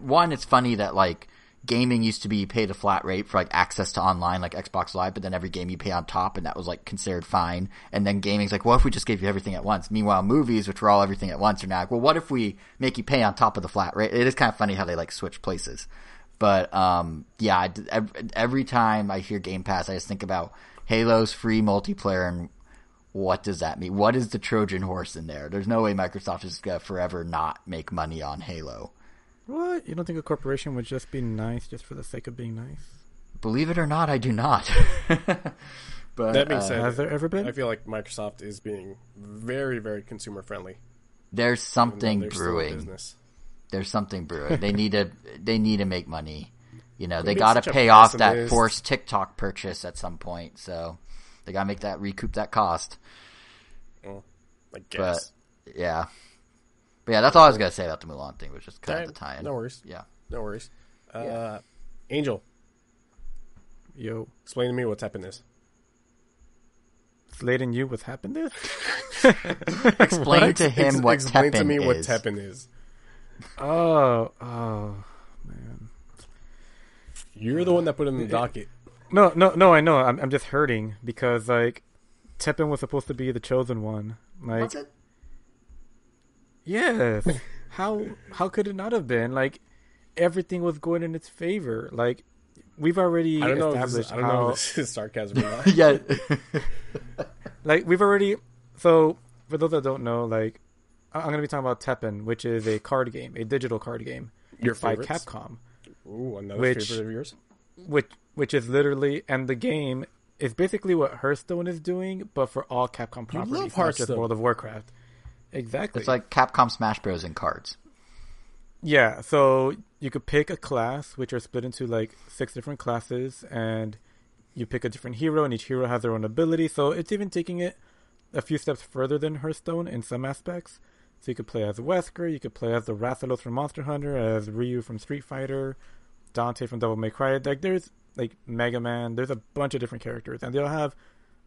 one, it's funny that like gaming used to be you paid a flat rate for like access to online, like Xbox Live, but then every game you pay on top, and that was like considered fine. And then gaming's like, well, if we just gave you everything at once. Meanwhile, movies, which were all everything at once, are now like, well, what if we make you pay on top of the flat rate? It is kind of funny how they like switch places. But um, yeah, I, every time I hear Game Pass, I just think about Halo's free multiplayer and what does that mean? What is the Trojan horse in there? There's no way Microsoft is going to forever not make money on Halo. What? You don't think a corporation would just be nice just for the sake of being nice? Believe it or not, I do not. But that being uh, said, has there ever been? I feel like Microsoft is being very, very consumer friendly. There's something brewing. There's something brewing. They need to. They need to make money. You know, they got to pay off that forced TikTok purchase at some point. So they got to make that recoup that cost. Well, I guess. But yeah, but yeah, that's all I was gonna say about the Mulan thing, which is kind of the tie-in. No worries. Yeah, no worries. Uh, yeah. Angel, yo, explain to me what's happened this. Explain you what's happened this. Explain to him what's happened is. Explain to me what's happened is. Oh, oh, man! You're the one that put him in the docket. No, no, no! I know. I'm, I'm just hurting because like, Teppen was supposed to be the chosen one. Like, was it? Yes. how how could it not have been? Like, everything was going in its favor. Like, we've already I don't know established. If this, I don't how... know if this is sarcasm or not. Yeah. Like, we've already. So, for those that don't know, like. I'm going to be talking about Teppen, which is a card game, a digital card game Your by favorites? Capcom. Ooh, another which, favorite of yours? Which, which is literally, and the game is basically what Hearthstone is doing, but for all Capcom properties. You love Hearthstone. World of Warcraft. Exactly. It's like Capcom Smash Bros. In cards. Yeah, so you could pick a class, which are split into like six different classes, and you pick a different hero, and each hero has their own ability, so it's even taking it a few steps further than Hearthstone in some aspects. So you could play as Wesker, you could play as the Rathalos from Monster Hunter, as Ryu from Street Fighter, Dante from Devil May Cry. Like there's like Mega Man, there's a bunch of different characters, and they all have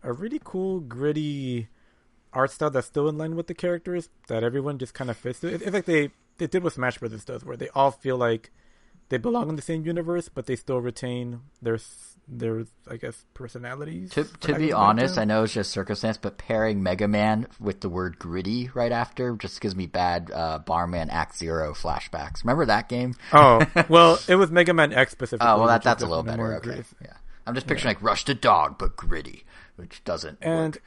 a really cool, gritty art style that's still in line with the characters that everyone just kind of fits. It's like they, they did what Smash Brothers does, where they all feel like they belong in the same universe, but they still retain their their I guess personalities. To, to be honest, I know it's just circumstance, but pairing Mega Man with the word gritty right after just gives me bad uh, Barman Act Zero flashbacks. Remember that game? Oh well, it was Mega Man X specifically. Oh well, that that's a little better. Okay, gritty. Yeah. I'm just picturing yeah. like Rush the Dog, but gritty, which doesn't. And work.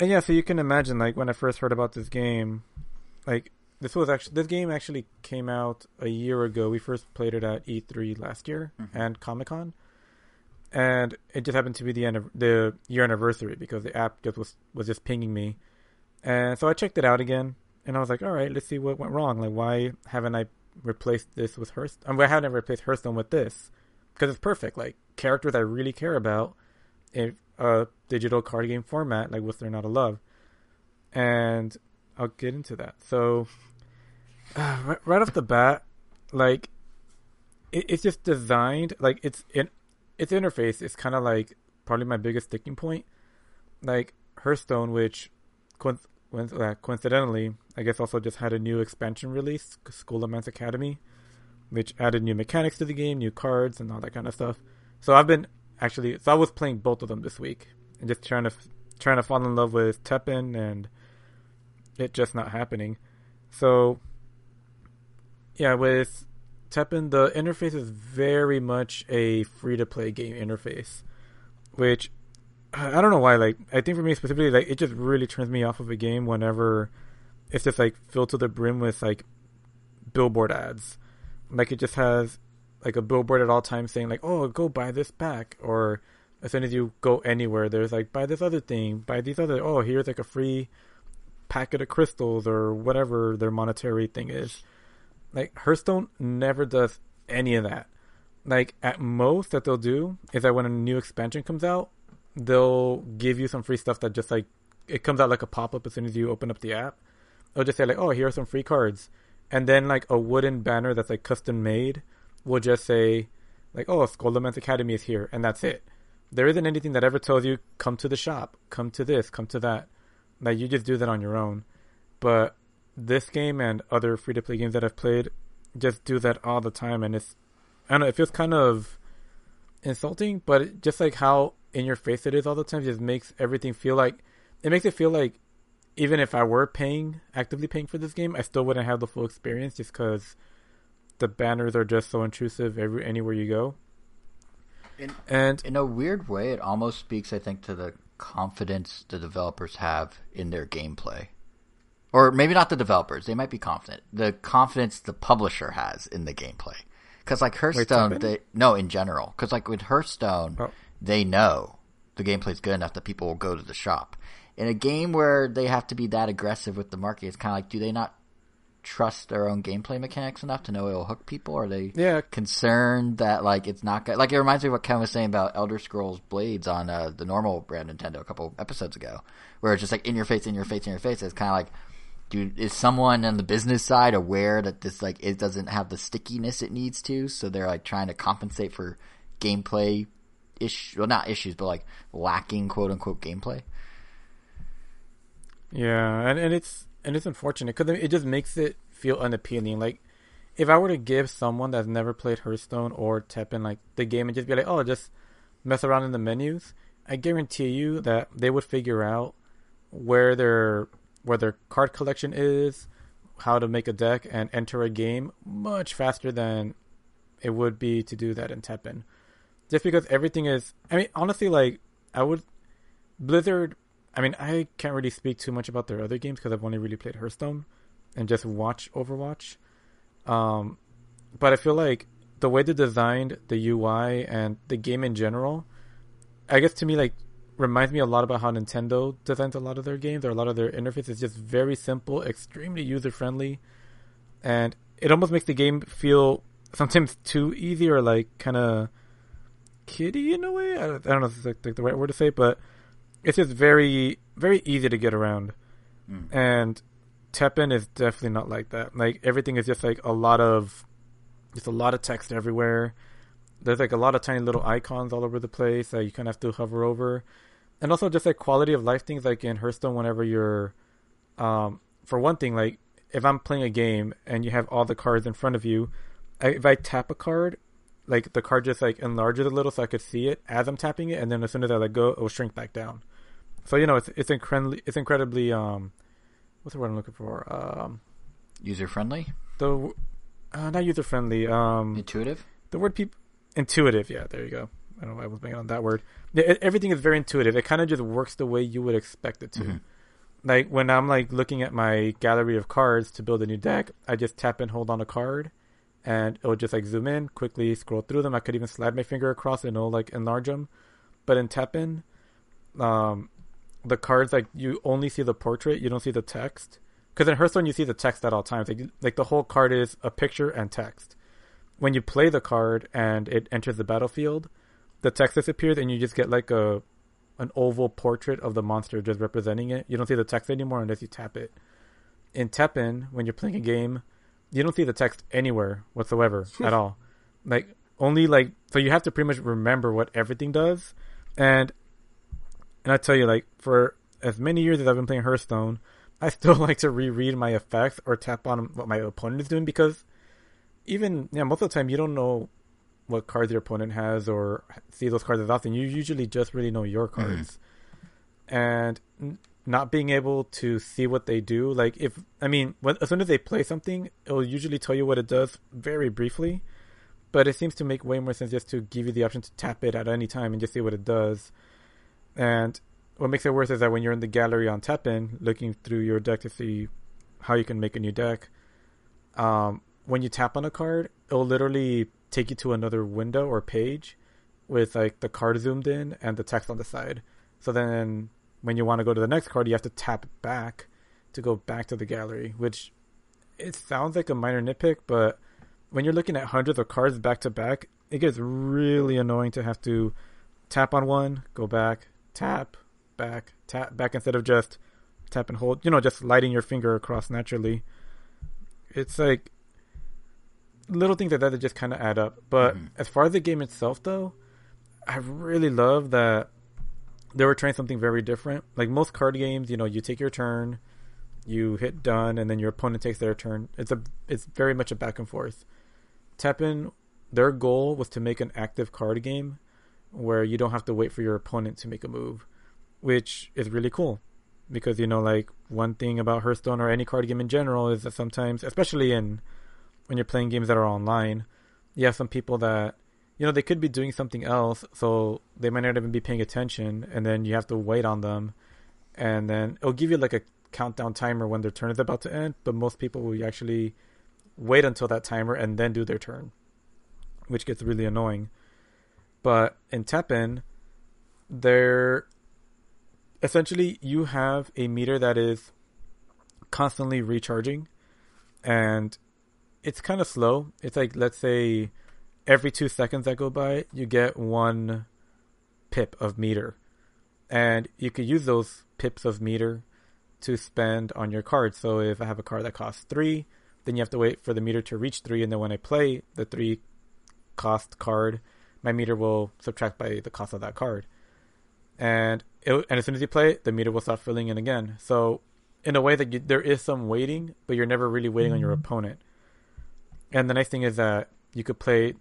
and yeah, so you can imagine like when I first heard about this game, like. This was actually this game actually came out a year ago. We first played it at E three last year mm-hmm. and Comic-Con, and it just happened to be the end of the year anniversary because the app just was was just pinging me, and so I checked it out again, and I was like, all right, let's see what went wrong. Like, why haven't I replaced this with Hearthstone? I mean, I haven't replaced Hearthstone with this because it's perfect. Like characters I really care about in a digital card game format. Like, what's there not to love? And I'll get into that. So. Uh, right off the bat, like it, it's just designed like it's in its interface is kind of like probably my biggest sticking point. Like Hearthstone, which co- uh, coincidentally, I guess, also just had a new expansion release, Scholomance Academy, which added new mechanics to the game, new cards, and all that kind of stuff. So I've been actually, so I was playing both of them this week and just trying to trying to fall in love with Teppen, and it just not happening. So. Yeah, with Teppen, the interface is very much a free-to-play game interface, which I don't know why. Like, I think for me specifically, like it just really turns me off of a game whenever it's just like filled to the brim with like billboard ads. Like it just has like a billboard at all times saying like, "Oh, go buy this pack," or as soon as you go anywhere, there's like, "Buy this other thing," "Buy these other." Oh, here's like a free packet of crystals or whatever their monetary thing is. Like, Hearthstone never does any of that. Like, at most that they'll do is that when a new expansion comes out, they'll give you some free stuff that just, like, it comes out like a pop-up as soon as you open up the app. They'll just say, like, oh, here are some free cards. And then, like, a wooden banner that's, like, custom-made will just say, like, oh, Scholomance Academy is here, and that's it. There isn't anything that ever tells you, come to the shop, come to this, come to that. Like, you just do that on your own. But... this game and other free-to-play games that I've played, just do that all the time, and it's, I don't know, it feels kind of insulting, but it, just like how in your face it is all the time, just makes everything feel like, it makes it feel like even if I were paying, actively paying for this game, I still wouldn't have the full experience just because the banners are just so intrusive every anywhere you go. In, and in a weird way, it almost speaks, I think, to the confidence the developers have in their gameplay. Or maybe not the developers. They might be confident. The confidence the publisher has in the gameplay. Because like Hearthstone, Wait, they, no, in general. Because like with Hearthstone, oh. they know the gameplay's good enough that people will go to the shop. In a game where they have to be that aggressive with the market, it's kind of like, do they not trust their own gameplay mechanics enough to know it'll hook people? Are they yeah. concerned that like it's not good? Like it reminds me of what Ken was saying about Elder Scrolls Blades on uh, the normal brand Nintendo a couple episodes ago, where it's just like in your face, in your face, in your face. It's kind of like, dude, is someone on the business side aware that this like it doesn't have the stickiness it needs to? So they're like trying to compensate for gameplay issue, well, not issues, but like lacking quote unquote gameplay. Yeah, and, and it's and it's unfortunate because it just makes it feel unappealing. Like if I were to give someone that's never played Hearthstone or Teppen like the game and just be like, oh, just mess around in the menus, I guarantee you that they would figure out where their where their card collection is, how to make a deck and enter a game much faster than it would be to do that in Teppen. Just because everything is, I mean, honestly, like, I would, Blizzard, I mean, I can't really speak too much about their other games because I've only really played Hearthstone and just watch Overwatch. Um, but I feel like the way they designed the U I and the game in general, I guess to me, like, reminds me a lot about how Nintendo designs a lot of their games, or a lot of their interfaces. It's just very simple, extremely user-friendly, and it almost makes the game feel sometimes too easy or like kind of kiddie in a way. I don't know if it's like the right word to say, but it's just very, very easy to get around. Mm. And Teppen is definitely not like that. Like everything is just like a lot of, just a lot of text everywhere. There's like a lot of tiny little icons all over the place that you kind of have to hover over. And also just like quality of life things like in Hearthstone, whenever you're, um, for one thing, like if I'm playing a game and you have all the cards in front of you, I, if I tap a card, like the card just like enlarges a little so I could see it as I'm tapping it. And then as soon as I let go, it will shrink back down. So, you know, it's, it's incredibly, it's incredibly, um, what's the word I'm looking for? Um, user friendly? The, uh, not user friendly. Um, intuitive? The word people, intuitive. Yeah, there you go. I don't know why I was making on that word. It, everything is very intuitive. It kind of just works the way you would expect it to. Mm-hmm. Like when I'm like looking at my gallery of cards to build a new deck, I just tap and hold on a card and it'll just like zoom in, quickly scroll through them. I could even slide my finger across and it'll like enlarge them. But in Teppen, um, the cards, like you only see the portrait. You don't see the text. Because in Hearthstone, you see the text at all times. Like, like the whole card is a picture and text. When you play the card and it enters the battlefield, the text disappears and you just get like a an oval portrait of the monster just representing it. You don't see the text anymore unless you tap it. In Teppen, when you're playing a game, you don't see the text anywhere whatsoever at all. Like only like so you have to pretty much remember what everything does. And and I tell you, like for as many years as I've been playing Hearthstone, I still like to reread my effects or tap on what my opponent is doing because even yeah, most of the time you don't know what cards your opponent has or see those cards as often. You usually just really know your cards. Mm-hmm. And n- not being able to see what they do, like if I mean, when, as soon as they play something, it'll usually tell you what it does very briefly. But it seems to make way more sense just to give you the option to tap it at any time and just see what it does. And what makes it worse is that when you're in the gallery on Teppen, looking through your deck to see how you can make a new deck, um, when you tap on a card, it'll literally take you to another window or page with like the card zoomed in and the text on the side. So then when you want to go to the next card, you have to tap back to go back to the gallery, which it sounds like a minor nitpick, but when you're looking at hundreds of cards back to back, it gets really annoying to have to tap on one, go back, tap, back, tap, back instead of just tap and hold, you know, just sliding your finger across naturally. It's like little things like that that just kind of add up. But mm-hmm. as far as the game itself, though, I really love that they were trying something very different. Like most card games, you know, you take your turn, you hit done, and then your opponent takes their turn. It's a it's very much a back and forth. Teppen, their goal was to make an active card game where you don't have to wait for your opponent to make a move, which is really cool. Because, you know, like, one thing about Hearthstone or any card game in general is that sometimes, especially in when you're playing games that are online, you have some people that, you know, they could be doing something else, so they might not even be paying attention, and then you have to wait on them, and then it'll give you, like, a countdown timer when their turn is about to end, but most people will actually wait until that timer and then do their turn, which gets really annoying. But in Teppen, they're... essentially, you have a meter that is constantly recharging, and it's kind of slow. It's like, let's say, every two seconds that go by, you get one pip of meter. And you could use those pips of meter to spend on your card. So if I have a card that costs three, then you have to wait for the meter to reach three, and then when I play the three cost card, my meter will subtract by the cost of that card. And it, and as soon as you play it, the meter will start filling in again. So in a way that you, there is some waiting, but you're never really waiting mm-hmm. on your opponent. And the nice thing is that you could play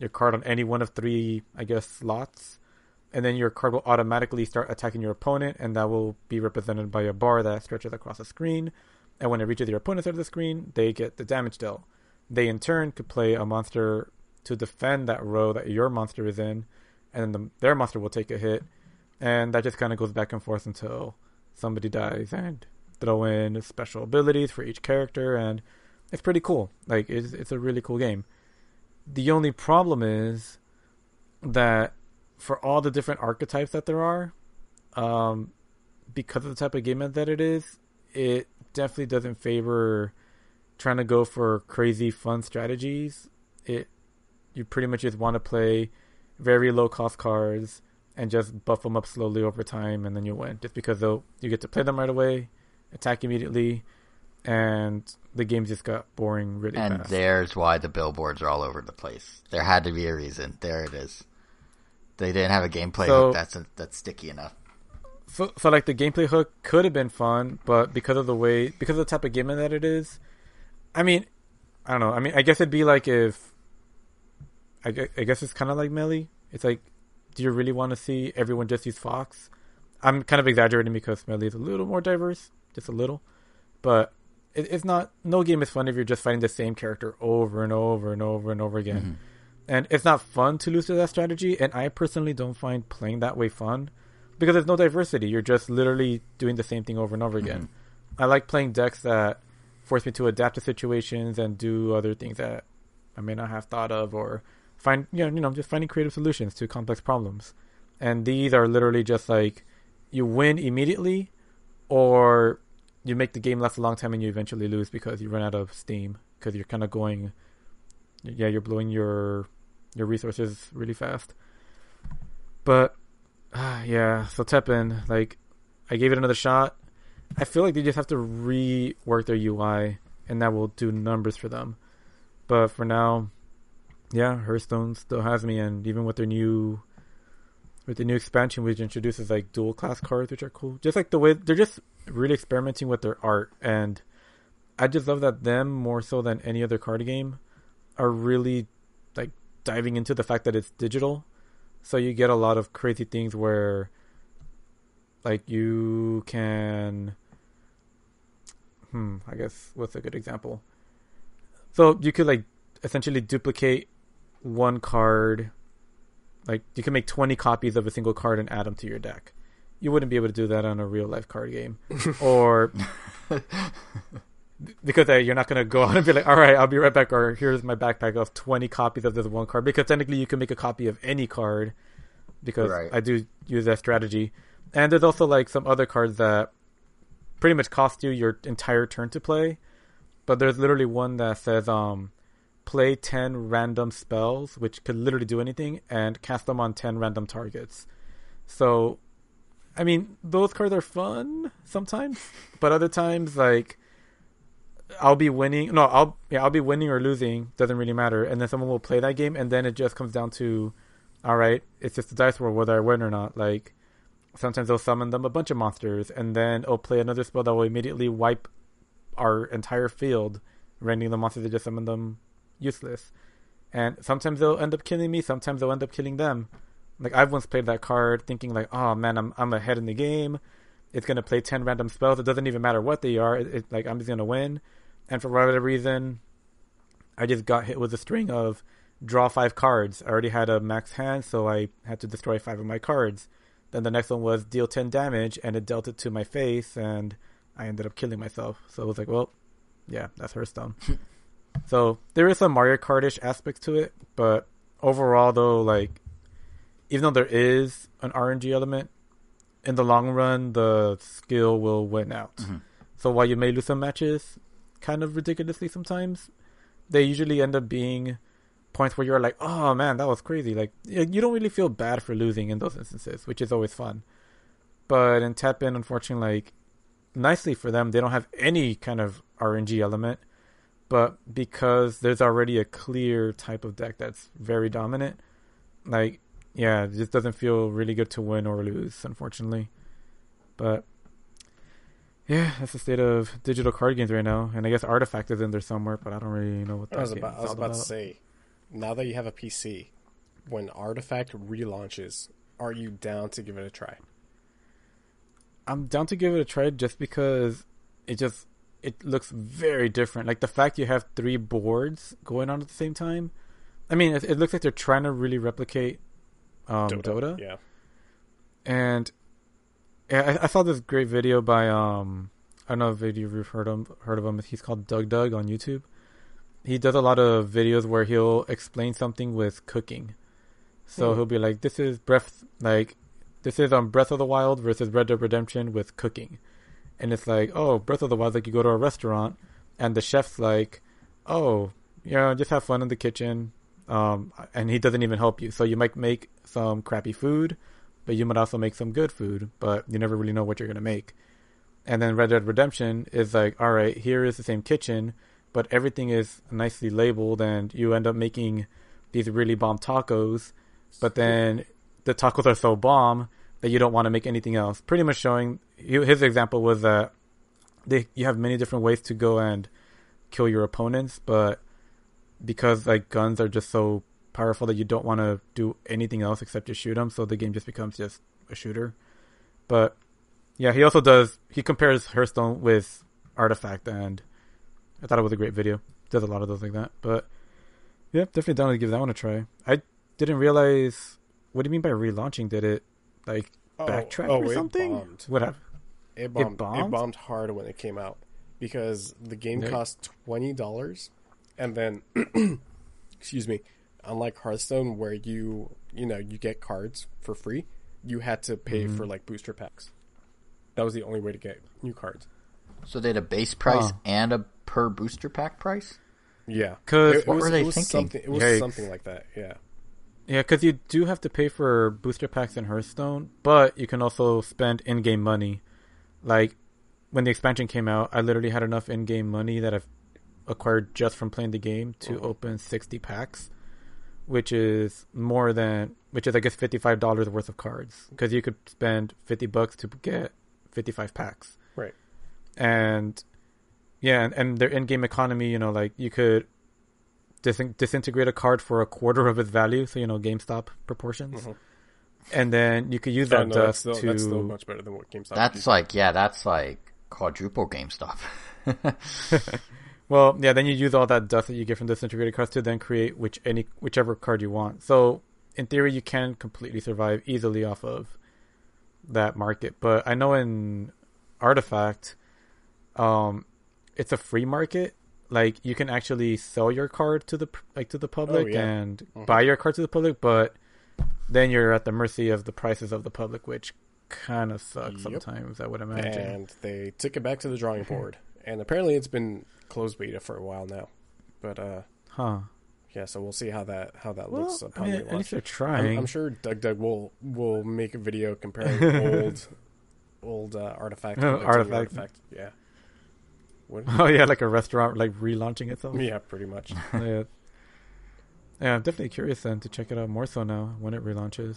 your card on any one of three, I guess, slots. And then your card will automatically start attacking your opponent. And that will be represented by a bar that stretches across the screen. And when it reaches your opponent's side of the screen, they get the damage dealt. They, in turn, could play a monster to defend that row that your monster is in. And then the, their monster will take a hit. And that just kind of goes back and forth until somebody dies, and throw in special abilities for each character, and it's pretty cool. Like, it's, it's a really cool game. The only problem is that for all the different archetypes that there are, um, because of the type of game that it is, it definitely doesn't favor trying to go for crazy fun strategies. It you pretty much just want to play very low-cost cards, and just buff them up slowly over time, and then you win. Just because they'll, you get to play them right away, attack immediately, and the game just got boring really and fast. And there's why the billboards are all over the place. There had to be a reason. There it is. They didn't have a gameplay so, hook that's a, that's sticky enough. So, so like, the gameplay hook could have been fun, but because of the way, because of the type of game that it is, I mean, I don't know. I mean, I guess it'd be like if, I, I guess it's kind of like Melee. It's like, do you really want to see everyone just use Fox? I'm kind of exaggerating because Melee is a little more diverse, just a little. But it, it's not, no game is fun if you're just fighting the same character over and over and over and over again. Mm-hmm. And it's not fun to lose to that strategy, and I personally don't find playing that way fun because there's no diversity. You're just literally doing the same thing over and over again. Mm-hmm. I like playing decks that force me to adapt to situations and do other things that I may not have thought of, or find, you know, you know, just finding creative solutions to complex problems. And these are literally just like, you win immediately, or you make the game last a long time and you eventually lose because you run out of steam, because you're kind of going, yeah, you're blowing your your resources really fast. But uh, yeah, so Teppen, like, I gave it another shot. I feel like they just have to rework their U I, and that will do numbers for them. But for now, yeah, Hearthstone still has me, and even with their new, with the new expansion, which introduces like dual class cards, which are cool. Just like the way they're just really experimenting with their art, and I just love that them more so than any other card game are really like diving into the fact that it's digital. So you get a lot of crazy things where, like, you can, hmm, I guess what's a good example? So you could like essentially duplicate one card. Like, you can make twenty copies of a single card and add them to your deck. You wouldn't be able to do that on a real life card game, or because uh, you're not going to go out and be like, all right, I'll be right back, or here's my backpack of twenty copies of this one card, because technically you can make a copy of any card, because right. I do use that strategy. And there's also like some other cards that pretty much cost you your entire turn to play, but there's literally one that says um play ten random spells, which could literally do anything, and cast them on ten random targets. So, I mean, those cards are fun sometimes, but other times, like, I'll be winning. No, I'll yeah, I'll be winning or losing. Doesn't really matter. And then someone will play that game, and then it just comes down to, all right, it's just a dice roll whether I win or not. Like, sometimes they'll summon them a bunch of monsters, and then it'll play another spell that will immediately wipe our entire field, rendering the monsters that just summoned them useless. And sometimes they'll end up killing me, sometimes they'll end up killing them. Like, I've once played that card thinking like, oh man, I'm I'm ahead in the game. It's going to play ten random spells. It doesn't even matter what they are. It, it, like, I'm just going to win. And for whatever reason, I just got hit with a string of draw five cards. I already had a max hand, so I had to destroy five of my cards. Then the next one was deal ten damage, and it dealt it to my face, and I ended up killing myself. So it was like, well, yeah, that's Hearthstone. So there is some Mario Kart-ish aspects to it, but overall though, like, even though there is an R N G element, in the long run, the skill will win out. Mm-hmm. So while you may lose some matches, kind of ridiculously sometimes, they usually end up being points where you're like, oh man, that was crazy. Like, you don't really feel bad for losing in those instances, which is always fun. But in Teppen, unfortunately, like, nicely for them, they don't have any kind of R N G element. But because there's already a clear type of deck that's very dominant, like, yeah, it just doesn't feel really good to win or lose, unfortunately. But yeah, that's the state of digital card games right now. And I guess Artifact is in there somewhere, but I don't really know what that I was game about, is I was about, about to say, now that you have a P C, when Artifact relaunches, are you down to give it a try? I'm down to give it a try just because it just it looks very different. Like, the fact you have three boards going on at the same time. I mean, it, it looks like they're trying to really replicate Um, Dota. Dota, yeah, and I, I saw this great video by um, I don't know if you've heard him, heard of him. He's called Doug Doug on YouTube. He does a lot of videos where he'll explain something with cooking. So mm-hmm. he'll be like, "This is breath, like this is on um, Breath of the Wild versus Red Dead Redemption with cooking," and it's like, "Oh, Breath of the Wild, like you go to a restaurant and the chef's like, oh, you know, just have fun in the kitchen." Um, and he doesn't even help you. So you might make some crappy food, but you might also make some good food, but you never really know what you're going to make. And then Red Dead Redemption is like, all right, here is the same kitchen, but everything is nicely labeled, and you end up making these really bomb tacos, but then the tacos are so bomb that you don't want to make anything else. Pretty much showing, his example was that they, you have many different ways to go and kill your opponents, but because like guns are just so powerful that you don't want to do anything else except just shoot them, so the game just becomes just a shooter. But yeah, he also does he compares Hearthstone with Artifact, and I thought it was a great video. Does a lot of those like that. But yeah, definitely down to give that one a try. I didn't realize, what do you mean by relaunching? Did it like oh, backtrack oh, or it something? Bombed. What happened? It bombed. it bombed. It bombed hard when it came out because the game there. cost twenty dollars. And then, excuse me, unlike Hearthstone where you, you know, you get cards for free, you had to pay mm-hmm. for like booster packs. That was the only way to get new cards. So they had a base price oh. and a per booster pack price? Yeah. Cause it, it what was, were they it was thinking? Something, it was Yikes. something like that, yeah. Yeah, because you do have to pay for booster packs in Hearthstone, but you can also spend in-game money. Like, when the expansion came out, I literally had enough in-game money that I've acquired just from playing the game to oh. open sixty packs, which is more than which is I guess fifty-five dollars worth of cards, because you could spend fifty bucks to get fifty-five packs, right? And yeah, and, and their in-game economy, you know, like you could dis- disintegrate a card for a quarter of its value, so you know, GameStop proportions. Mm-hmm. And then you could use that oh, no, dust that's still, to that's still much better than what GameStop that's is. Like yeah that's like quadruple GameStop. Well, yeah, then you use all that dust that you get from disintegrated cards to then create which any whichever card you want. So, in theory, you can completely survive easily off of that market. But I know in Artifact, um, it's a free market. Like, you can actually sell your card to the like to the public oh, yeah. and mm-hmm. buy your card to the public, but then you're at the mercy of the prices of the public, which kind of sucks yep. sometimes, I would imagine. And they took it back to the drawing board. And apparently it's been closed beta for a while now, but uh, huh? Yeah, so we'll see how that how that well, looks. I mean, at least they're trying. I'm, I'm sure Doug Doug will will make a video comparing old old uh, artifact no, artifact. artifact. Yeah. What oh yeah, like a restaurant like relaunching itself. Yeah, pretty much. yeah. yeah, I'm definitely curious then to check it out more so now when it relaunches.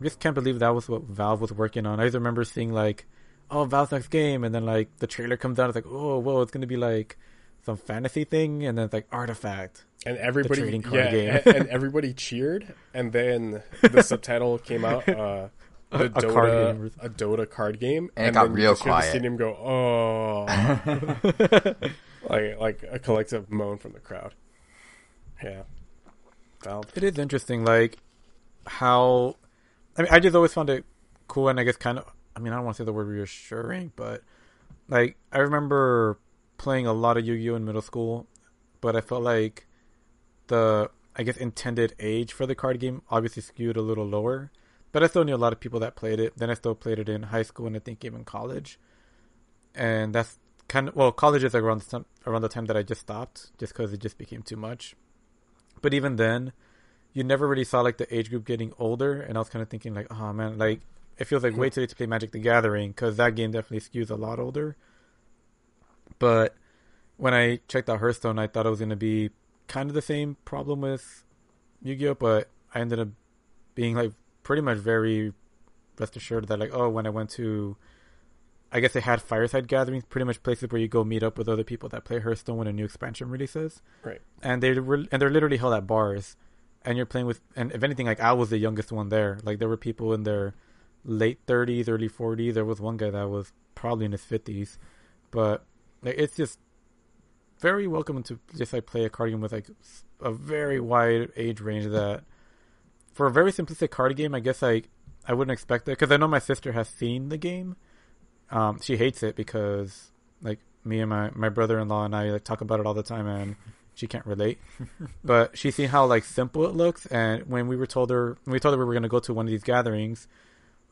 I just can't believe that was what Valve was working on. I just remember seeing like, oh, Valve's next game, and then like the trailer comes out, it's like, oh, well, it's gonna be like some fantasy thing, and then it's like Artifact, and everybody, the trading card yeah, game. and, and everybody cheered, and then the subtitle came out, uh, the a, Dota, a, card game. a Dota card game, and, and it got then real you quiet. The stadium go, oh, like like a collective moan from the crowd. Yeah, Valve. It is interesting, like how. I mean, I just always found it cool, and I guess kind of, I mean, I don't want to say the word reassuring, but, like, I remember playing a lot of Yu-Gi-Oh! In middle school, but I felt like the, I guess, intended age for the card game obviously skewed a little lower, but I still knew a lot of people that played it. Then I still played it in high school, and I think even college, and that's kind of, well, college is like around the time, around the time that I just stopped, just because it just became too much, but even then, you never really saw, like, the age group getting older, and I was kind of thinking, like, oh, man, like, it feels like way too late to play Magic the Gathering, because that game definitely skews a lot older. But when I checked out Hearthstone, I thought it was going to be kind of the same problem with Yu-Gi-Oh!, but I ended up being, like, pretty much very rest assured that, like, oh, when I went to, I guess they had fireside gatherings, pretty much places where you go meet up with other people that play Hearthstone when a new expansion releases. Right. And, they were, and they're literally held at bars. And you're playing with, and if anything, like, I was the youngest one there. Like, there were people in their late thirties, early forties. There was one guy that was probably in his fifties. But, like, it's just very welcoming to just, like, play a card game with, like, a very wide age range that, for a very simplistic card game, I guess, like, I wouldn't expect it. Because I know my sister has seen the game. Um, she hates it because, like, me and my, my brother-in-law and I, like, talk about it all the time, and she can't relate, but she's seen how, like, simple it looks. And when we were told her, when we told her we were going to go to one of these gatherings,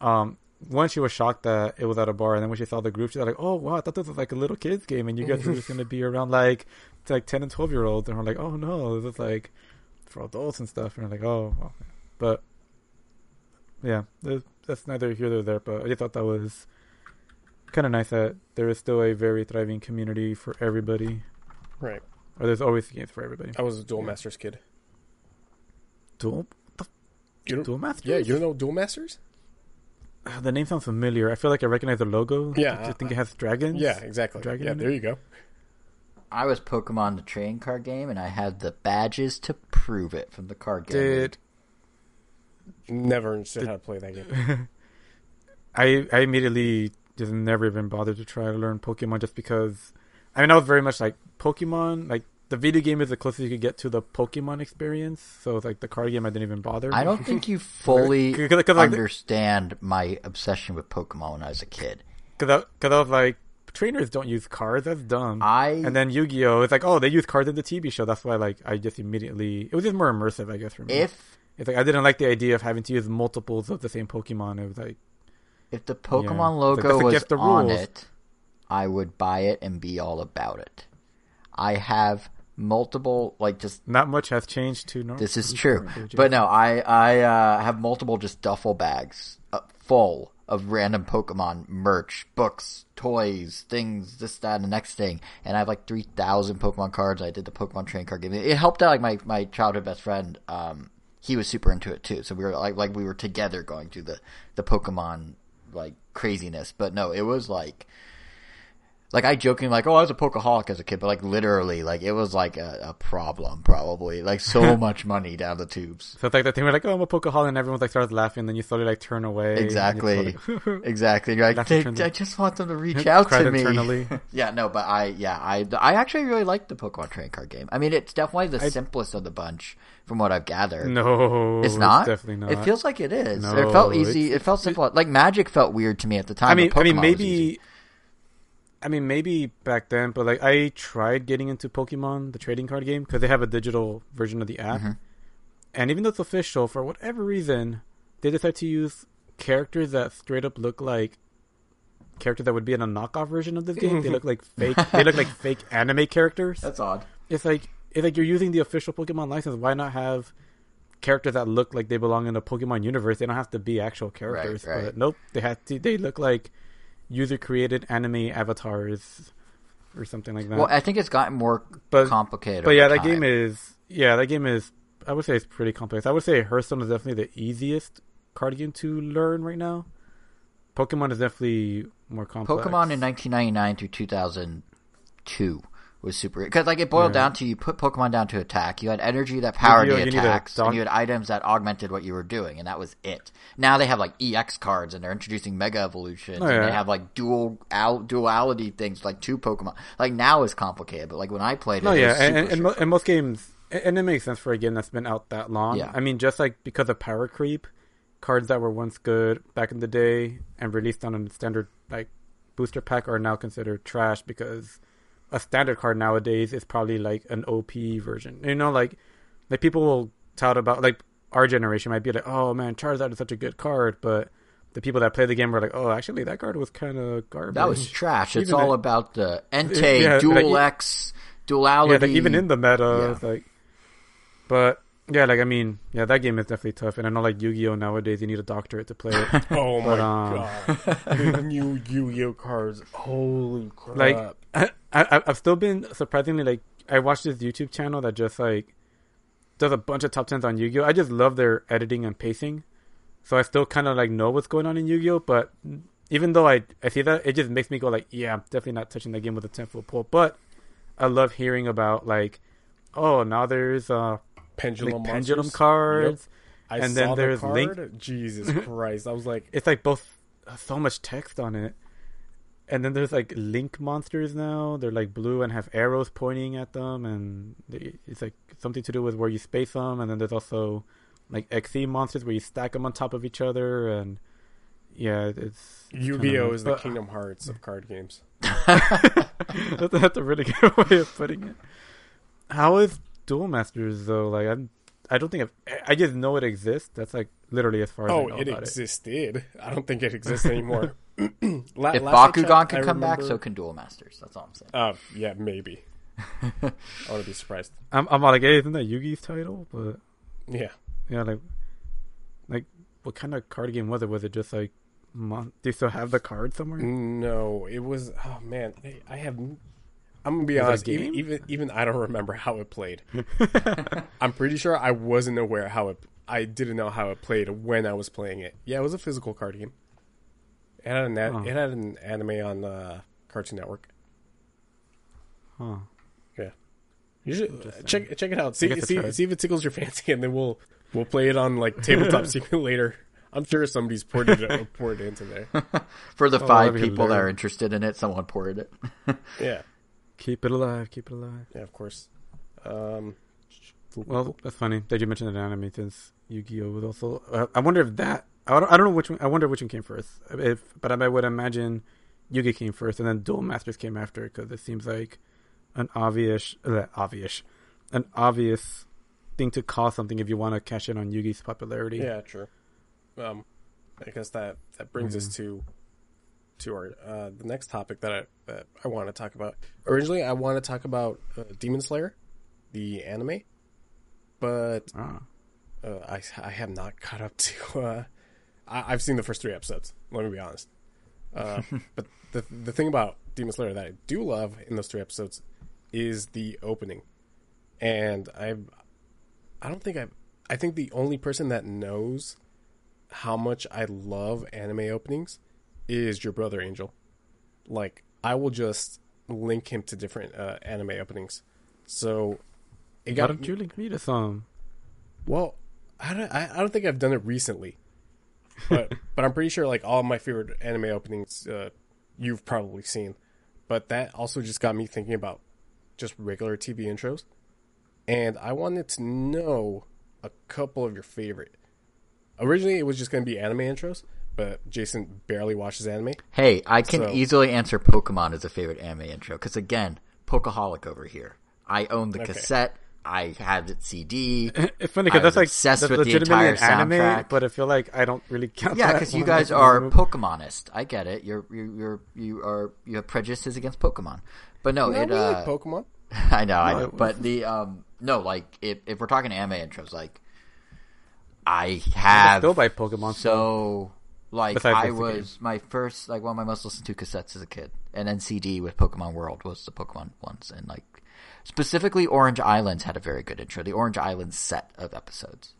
um, one, she was shocked that it was at a bar. And then when she saw the group, she was like, oh, wow, I thought this was like a little kid's game. And you guys were just going to be around like, to, like ten and twelve year olds. And we're like, oh no, this is like for adults and stuff. And we're like, oh, well. But yeah, that's neither here nor there. But I just thought that was kind of nice that there is still a very thriving community for everybody. Right. Or there's always games for everybody. I was a Duel Masters kid. Duel? The, you Duel Masters? Yeah, you know Duel Masters? Uh, the name sounds familiar. I feel like I recognize the logo. Yeah. I, I think it has dragons. Yeah, exactly. Dragon yeah, there you go. I was Pokemon the trading card game, and I had the badges to prove it from the card game. Did... Never understood Did... how to play that game. I, I immediately just never even bothered to try to learn Pokemon just because... I mean, I was very much like Pokemon. Like, the video game is the closest you could get to the Pokemon experience. So, like, the card game, I didn't even bother. I don't think you fully Cause, cause, cause, understand like, my obsession with Pokemon when I was a kid. Because I, I was like, trainers don't use cards. That's dumb. I And then Yu-Gi-Oh! It's like, oh, they use cards in the T V show. That's why, like, I just immediately... It was just more immersive, I guess, for me. If It's like, I didn't like the idea of having to use multiples of the same Pokemon. It was like... If the Pokemon yeah. logo like, was on rules. it... I would buy it and be all about it. I have multiple, like, just... Not much has changed to normal. This is true. But no, I, I uh, have multiple just duffel bags uh, full of random Pokemon merch, books, toys, things, this, that, and the next thing. And I have, like, three thousand Pokemon cards. I did the Pokemon train card game. It helped out, like, my, my childhood best friend. Um, he was super into it, too. So we were, like, like we were together going through the, the Pokemon, like, craziness. But no, it was, like... Like, I jokingly, like, oh, I was a Pokeholic as a kid, but, like, literally, like, it was, like, a, a problem, probably. Like, so much money down the tubes. So it's like that thing where, like, oh, I'm a Pokeholic, and everyone, like, starts laughing, and then you slowly, like, turn away. Exactly. And like, exactly. You're like, they, I just want them to reach out to me. Internally. Yeah, no, but I, yeah, I, I actually really like the Pokemon trading card game. I mean, it's definitely the I, simplest of the bunch, from what I've gathered. No. It's not? It's definitely not. It feels like it is. No, it felt easy. It felt simple. It, like, Magic felt weird to me at the time. I mean, I mean maybe... I mean, maybe back then, but, like, I tried getting into Pokemon, the trading card game, because they have a digital version of the app. Mm-hmm. And even though it's official, for whatever reason, they decide to use characters that straight up look like characters that would be in a knockoff version of this game. They look like fake. They look like fake anime characters. That's odd. It's like it's like you're using the official Pokemon license. Why not have characters that look like they belong in the Pokemon universe? They don't have to be actual characters. Right, right. But nope, they had to. They look like user-created anime avatars or something like that. Well, I think it's gotten more but, complicated. But yeah, that time. game is... Yeah, that game is... I would say it's pretty complex. I would say Hearthstone is definitely the easiest cardigan to learn right now. Pokemon is definitely more complex. Pokemon in nineteen ninety-nine through two thousand two was super, because like it boiled yeah. down to, you put Pokemon down to attack. You had energy that powered you, the you attacks, doc- and you had items that augmented what you were doing, and that was it. Now they have like E X cards, and they're introducing Mega Evolutions, oh, yeah. and they have like dual al- duality things, like two Pokemon. Like now it's complicated, but like when I played it, no, it yeah, was super and, and, mo- and most games, and it makes sense for a game that's been out that long. Yeah. I mean, just like because of power creep, cards that were once good back in the day and released on a standard like booster pack are now considered trash because a standard card nowadays is probably like an O P version, you know, like like people will tout about, like our generation might be like, oh man, Charizard is such a good card, but the people that play the game were like, oh, actually that card was kind of garbage, that was trash. Even it's all it, about the Entei yeah, dual like, X duality, yeah, like even in the meta, yeah. It's like, but yeah, like I mean, yeah, that game is definitely tough, and I know like Yu-Gi-Oh nowadays you need a doctorate to play it. oh but, my um, god, the new Yu-Gi-Oh cards, holy crap! Like, I, I, I've still been surprisingly, like, I watched this YouTube channel that just, like, does a bunch of top tens on Yu-Gi-Oh! I just love their editing and pacing. So I still kind of, like, know what's going on in Yu-Gi-Oh! But even though I, I see that, it just makes me go, like, yeah, I'm definitely not touching that game with a ten-foot pole. But I love hearing about, like, oh, now there's uh, pendulum, like, pendulum cards. Yep. I and saw then there's the card. Link. Jesus Christ. I was like... It's, like, both... So much text on it. And then there's, like, Link monsters now. They're, like, blue and have arrows pointing at them. And they, it's, like, something to do with where you space them. And then there's also, like, X E monsters where you stack them on top of each other. And, yeah, it's... Yu-Gi-Oh! Is the Kingdom Hearts of card games. that's, that's a really good way of putting it. How is Duel Masters, though? Like, I'm... I don't think I've, I just know it exists. That's like literally as far as oh, I know it about existed. It. I don't think it exists anymore. La- if Bakugan checked, can I come remember... back, so can Duel Masters. That's all I'm saying. Uh, yeah, maybe. I would be surprised. I'm, I'm like, hey, isn't that Yugi's title? But yeah, yeah, like, like what kind of card game was it? Was it just like, mon- do you still have the card somewhere? No, it was. Oh man, I have. I'm gonna be was honest. Even, even even I don't remember how it played. I'm pretty sure I wasn't aware how it. I didn't know how it played when I was playing it. Yeah, it was a physical card game. It had an, oh. it had an anime on uh, Cartoon Network. Huh. Yeah. You should check check it out. See see, see if it tickles your fancy, and then we'll we'll play it on like Tabletop Simulator later. I'm sure somebody's ported it poured it into there. For the oh, five people that are interested in it, someone poured it. Yeah. Keep it alive, keep it alive. Yeah, of course. Um, well, that's funny that you mentioned an anime since Yu-Gi-Oh! Was also... Uh, I wonder if that... I don't, I don't know which one... I wonder which one came first. If, but I would imagine Yu-Gi came first and then Duel Masters came after, because it seems like an obvious... Uh, obvious. An obvious thing to call something if you want to cash in on Yu-Gi's popularity. Yeah, true. Um, I guess that, that brings yeah. us to... to our uh the next topic that I that I want to talk about. Originally I want to talk about uh, Demon Slayer, the anime, but ah. uh, I I have not caught up to uh I, I've seen the first three episodes, let me be honest. Uh but the the thing about Demon Slayer that I do love in those three episodes is the opening. And I I don't think I I think the only person that knows how much I love anime openings is your brother Angel. Like, I will just link him to different uh, anime openings. So it got... Why don't you link me to some? Well, I don't, I don't think I've done it recently, but but I'm pretty sure like all my favorite anime openings uh, you've probably seen. But that also just got me thinking about just regular T V intros, and I wanted to know a couple of your favorite. Originally it was just going to be anime intros, but Jason barely watches anime. Hey, I can so. easily answer Pokemon as a favorite anime intro, because again, Pokeholic over here. I own the okay. cassette. I had it C D. It's funny because that's like obsessed that's with the entire an anime, soundtrack. But I feel like I don't really count. Yeah, because you guys are Pokemonist. I get it. You're you you're you are you have prejudices against Pokemon, but no, no it. Uh, like Pokemon. I know, no, I know, but the um no, like if if we're talking anime intros, like I have still by Pokemon so. Like, I was, my first, like, one of my most listened to cassettes as a kid, and then C D with Pokemon World was the Pokemon ones, and, like, specifically Orange Islands had a very good intro, the Orange Islands set of episodes.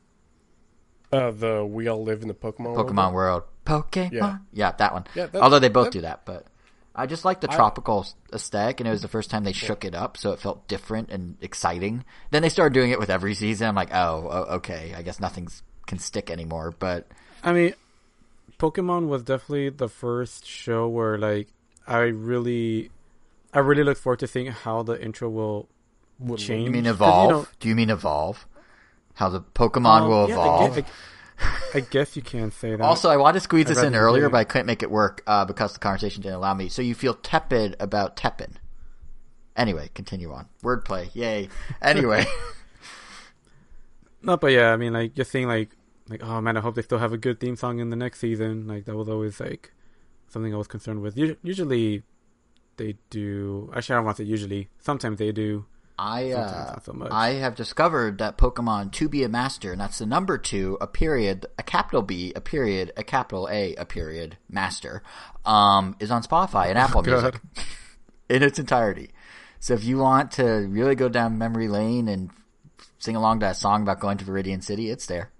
Uh, the We All Live in the Pokemon World. Pokemon World. Pokemon? Yeah, yeah that one. Yeah, that, Although they both that, do that, but I just like the I, tropical aesthetic, and it was the first time they shook it up, so it felt different and exciting. Then they started doing it with every season. I'm like, oh, okay, I guess nothing can stick anymore, but... I mean, Pokemon was definitely the first show where, like, I really... I really look forward to seeing how the intro will change. You mean evolve? You know, do you mean evolve? How the Pokemon um, will yeah, evolve? I guess, I, I guess you can say that. Also, I wanted to squeeze this in earlier, but I couldn't make it work uh, because the conversation didn't allow me. So you feel tepid about Teppen. Anyway, continue on. Wordplay, yay. Anyway. No, but yeah, I mean, like, just seeing, like, like, oh, man, I hope they still have a good theme song in the next season. Like, that was always, like, something I was concerned with. Usually... They do. Actually, I don't want to usually. Sometimes they do. I uh, not so much. I have discovered that Pokemon to be a master, and that's the number two, a period, a capital B, a period, a capital A, a period, master, um, is on Spotify and Apple oh, Music in its entirety. So if you want to really go down memory lane and sing along to that song about going to Viridian City, it's there.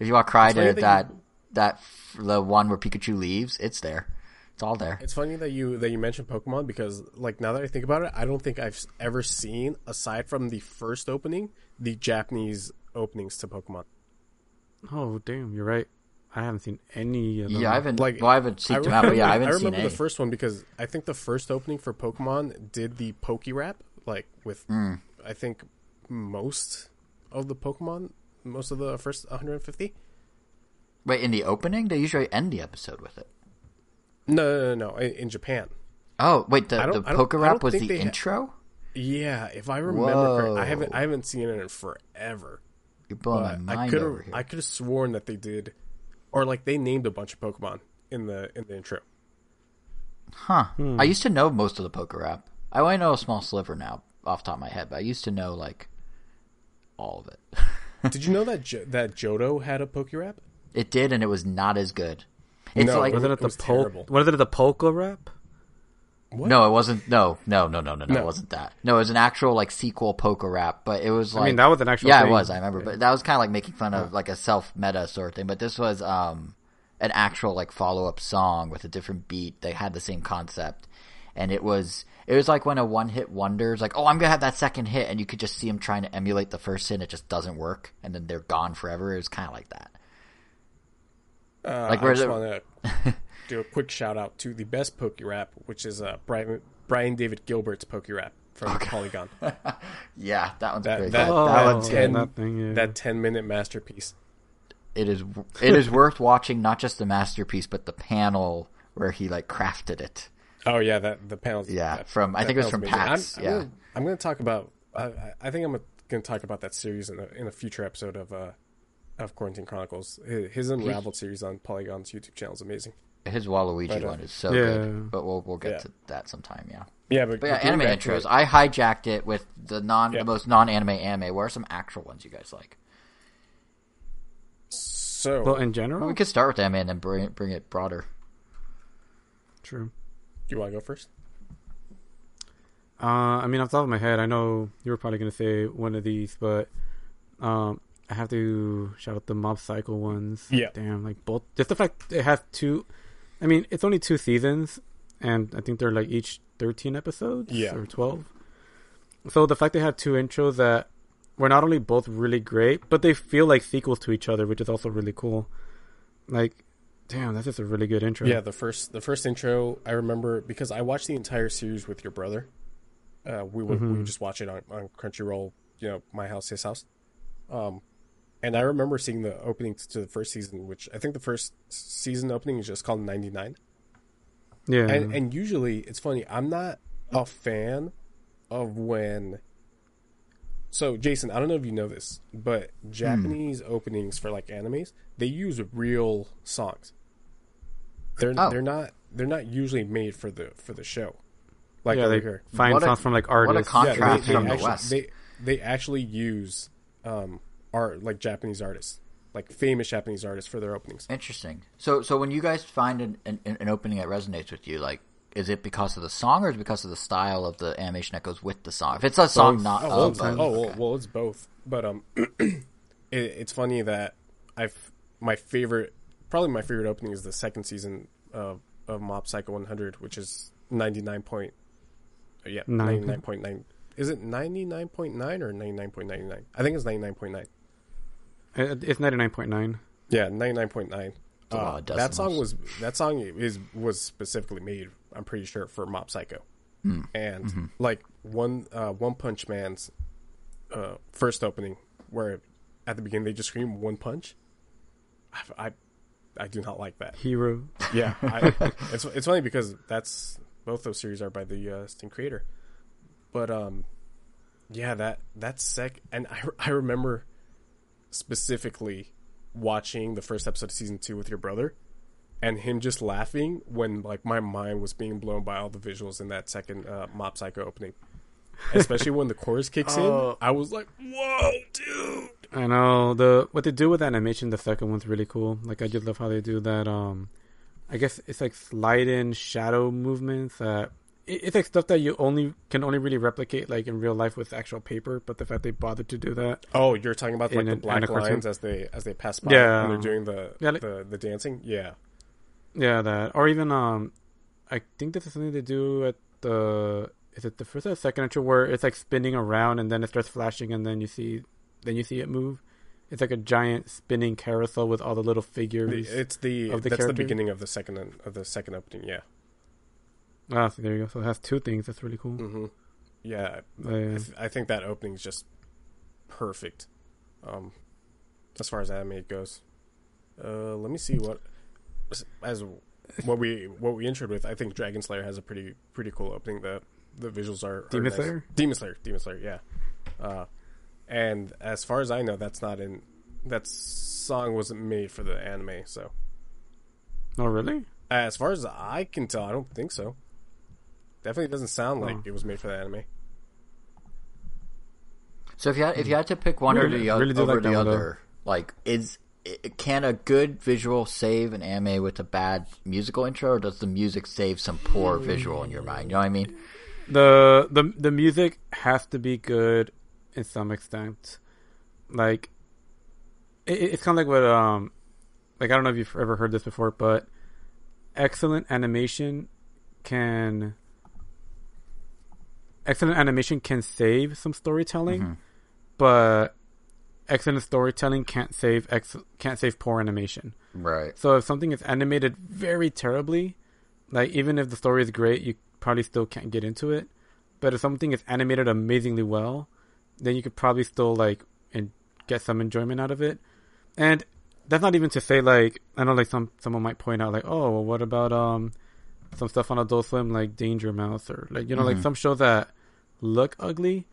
If you want to cry to that, you... that, the one where Pikachu leaves, it's there. It's all there. It's funny that you that you mentioned Pokemon because, like, now that I think about it, I don't think I've ever seen, aside from the first opening, the Japanese openings to Pokemon. Oh, damn, you're right. I haven't seen any of them. Yeah, I haven't, like, well, I haven't seen them out, but yeah, I haven't seen any. I remember seen the first one because I think the first opening for Pokemon did the PokéRap, like, with, mm. I think, most of the Pokemon, most of the first one hundred fifty. Wait, in the opening? They usually end the episode with it. No, no, no, no, in Japan. Oh, wait, the, the PokéRap was the intro? Ha- yeah, if I remember correctly. I haven't, I haven't seen it in forever. You're blowing my mind over here. I could have sworn that they did, or like they named a bunch of Pokemon in the in the intro. Huh. Hmm. I used to know most of the PokéRap. I only know a small sliver now off the top of my head, but I used to know like all of it. Did you know that jo- that Johto had a PokéRap? It did, and it was not as good. It's no, like wasn't it, it was the terrible. Po- was it the PokéRap? What? No, it wasn't. No, no, no, no, no, no, it wasn't that. No, it was an actual like sequel PokéRap, but it was like I mean that was an actual. Yeah, thing. It was. I remember, but that was kind of like making fun of like a self meta sort of thing. But this was um an actual like follow up song with a different beat. They had the same concept, and it was it was like when a one hit wonder is like, oh, I'm gonna have that second hit, and you could just see them trying to emulate the first hit. It just doesn't work, and then they're gone forever. It was kind of like that. Uh, like I just want to do a quick shout out to the best PokéRap, which is uh, Brian, Brian David Gilbert's PokéRap from okay. Polygon. Yeah, that one's that, great. That, oh, that, that, ten, that, thing, yeah. that ten minute masterpiece. It is it is worth watching, not just the masterpiece, but the panel where he like crafted it. Oh yeah, that the panel. Yeah, that, from that I think it was from Pat's. I'm, yeah, I'm going to talk about. I, I think I'm going to talk about that series in a, in a future episode of. Uh, Of Quarantine Chronicles. His, his Unraveled he, series on Polygon's YouTube channel is amazing. His Waluigi right one is so yeah. good. But we'll we'll get yeah. to that sometime, yeah. Yeah, but, but yeah, anime intros. Right. I hijacked it with the non yeah. the most non-anime anime. What are some actual ones you guys like? So... Well, in general? Well, we could start with anime and then bring it, bring it broader. True. Do you want to go first? Uh, I mean, off the top of my head, I know you were probably going to say one of these, but... um. I have to shout out the Mob Psycho ones. Yeah. Damn, like both. Just the fact they have two. I mean, it's only two seasons, and I think they're like each thirteen episodes yeah. or twelve. So the fact they have two intros that were not only both really great, but they feel like sequels to each other, which is also really cool. Like, damn, that's just a really good intro. Yeah, the first the first intro, I remember, because I watched the entire series with your brother. Uh, we, would, mm-hmm. we would just watch it on, on Crunchyroll, you know, my house, his house. Um. And I remember seeing the opening to the first season, which I think the first season opening is just called ninety-nine. Yeah. And, and usually, it's funny, I'm not a fan of when... So, Jason, I don't know if you know this, but Japanese hmm. openings for, like, animes, they use real songs. They're oh. they're not they're not usually made for the for the show. Like, yeah, they here. find songs from, like, artists. What a contrast yeah, they, they, from they the actually, West. They, they actually use... Um, Art, like Japanese artists, like famous Japanese artists for their openings. Interesting. So, so when you guys find an, an, an opening that resonates with you, like, is it because of the song or is it because of the style of the animation that goes with the song? If it's a song, both. not oh, well, of, oh, oh okay. well, well, it's both. But um, it, it's funny that I've my favorite, probably my favorite opening is the second season of, of Mob Psycho one hundred, which is ninety-nine point Yeah, ninety-nine point nine Is it ninety-nine point nine or ninety-nine point nine nine I think it's ninety-nine point nine It's ninety-nine point nine Yeah, ninety-nine point nine Uh, that song was that song is was specifically made, I'm pretty sure, for Mob Psycho, mm. and mm-hmm. like one uh, One Punch Man's uh, first opening, where at the beginning they just scream "One Punch." I I, I do not like that. Hero. Yeah, I, it's it's funny because that's both those series are by the uh, same creator, but um, yeah, that that's sec. And I I remember specifically watching the first episode of season two with your brother and him just laughing when like my mind was being blown by all the visuals in that second uh, Mob Psycho opening, especially when the chorus kicks uh, in. I was like, whoa, dude. I know the what they do with animation, the second one's really cool. Like, I just love how they do that. Um, I guess it's like slide in shadow movements. Uh, it, it's like stuff that you only can only really replicate like in real life with actual paper. But the fact they bothered to do that. Oh, you're talking about like in, the black lines as they as they pass by yeah. and they're doing the, yeah, like, the the dancing. Yeah, yeah, that or even um, I think this is something they do at the is it the first or the second intro where it's like spinning around and then it starts flashing and then you see then you see it move. It's like a giant spinning carousel with all the little figures. The, it's the, of the that's characters. The beginning of the second of the second opening. Yeah. Ah, so there you go. So it has two things. That's really cool. Mm-hmm. Yeah, I, I, th- I think that opening is just perfect, um, as far as anime goes. Uh, let me see what as what we what we entered with. I think Dragon Slayer has a pretty pretty cool opening. The the visuals are Demon nice. Slayer. Demon Slayer. Demon Slayer. Yeah. Uh, and as far as I know, that's not in that song wasn't made for the anime. So. Oh really? As far as I can tell, I don't think so. Definitely doesn't sound like oh. it was made for the anime. So if you had, if you had to pick one really, or the other, really over like the other, though. Like is it, can a good visual save an anime with a bad musical intro, or does the music save some poor visual in your mind? You know what I mean? The the the music has to be good in some extent. Like it, it's kind of like what um like I don't know if you've ever heard this before, but excellent animation can excellent animation can save some storytelling, mm-hmm. but excellent storytelling can't save ex, can't save poor animation. Right. So if something is animated very terribly, like even if the story is great, you probably still can't get into it. But if something is animated amazingly well, then you could probably still like and get some enjoyment out of it. And that's not even to say, like, I know, like, some someone might point out, like, oh, well, what about um some stuff on Adult Swim, like Danger Mouse, or, like, you know, mm-hmm. like, some shows that look ugly.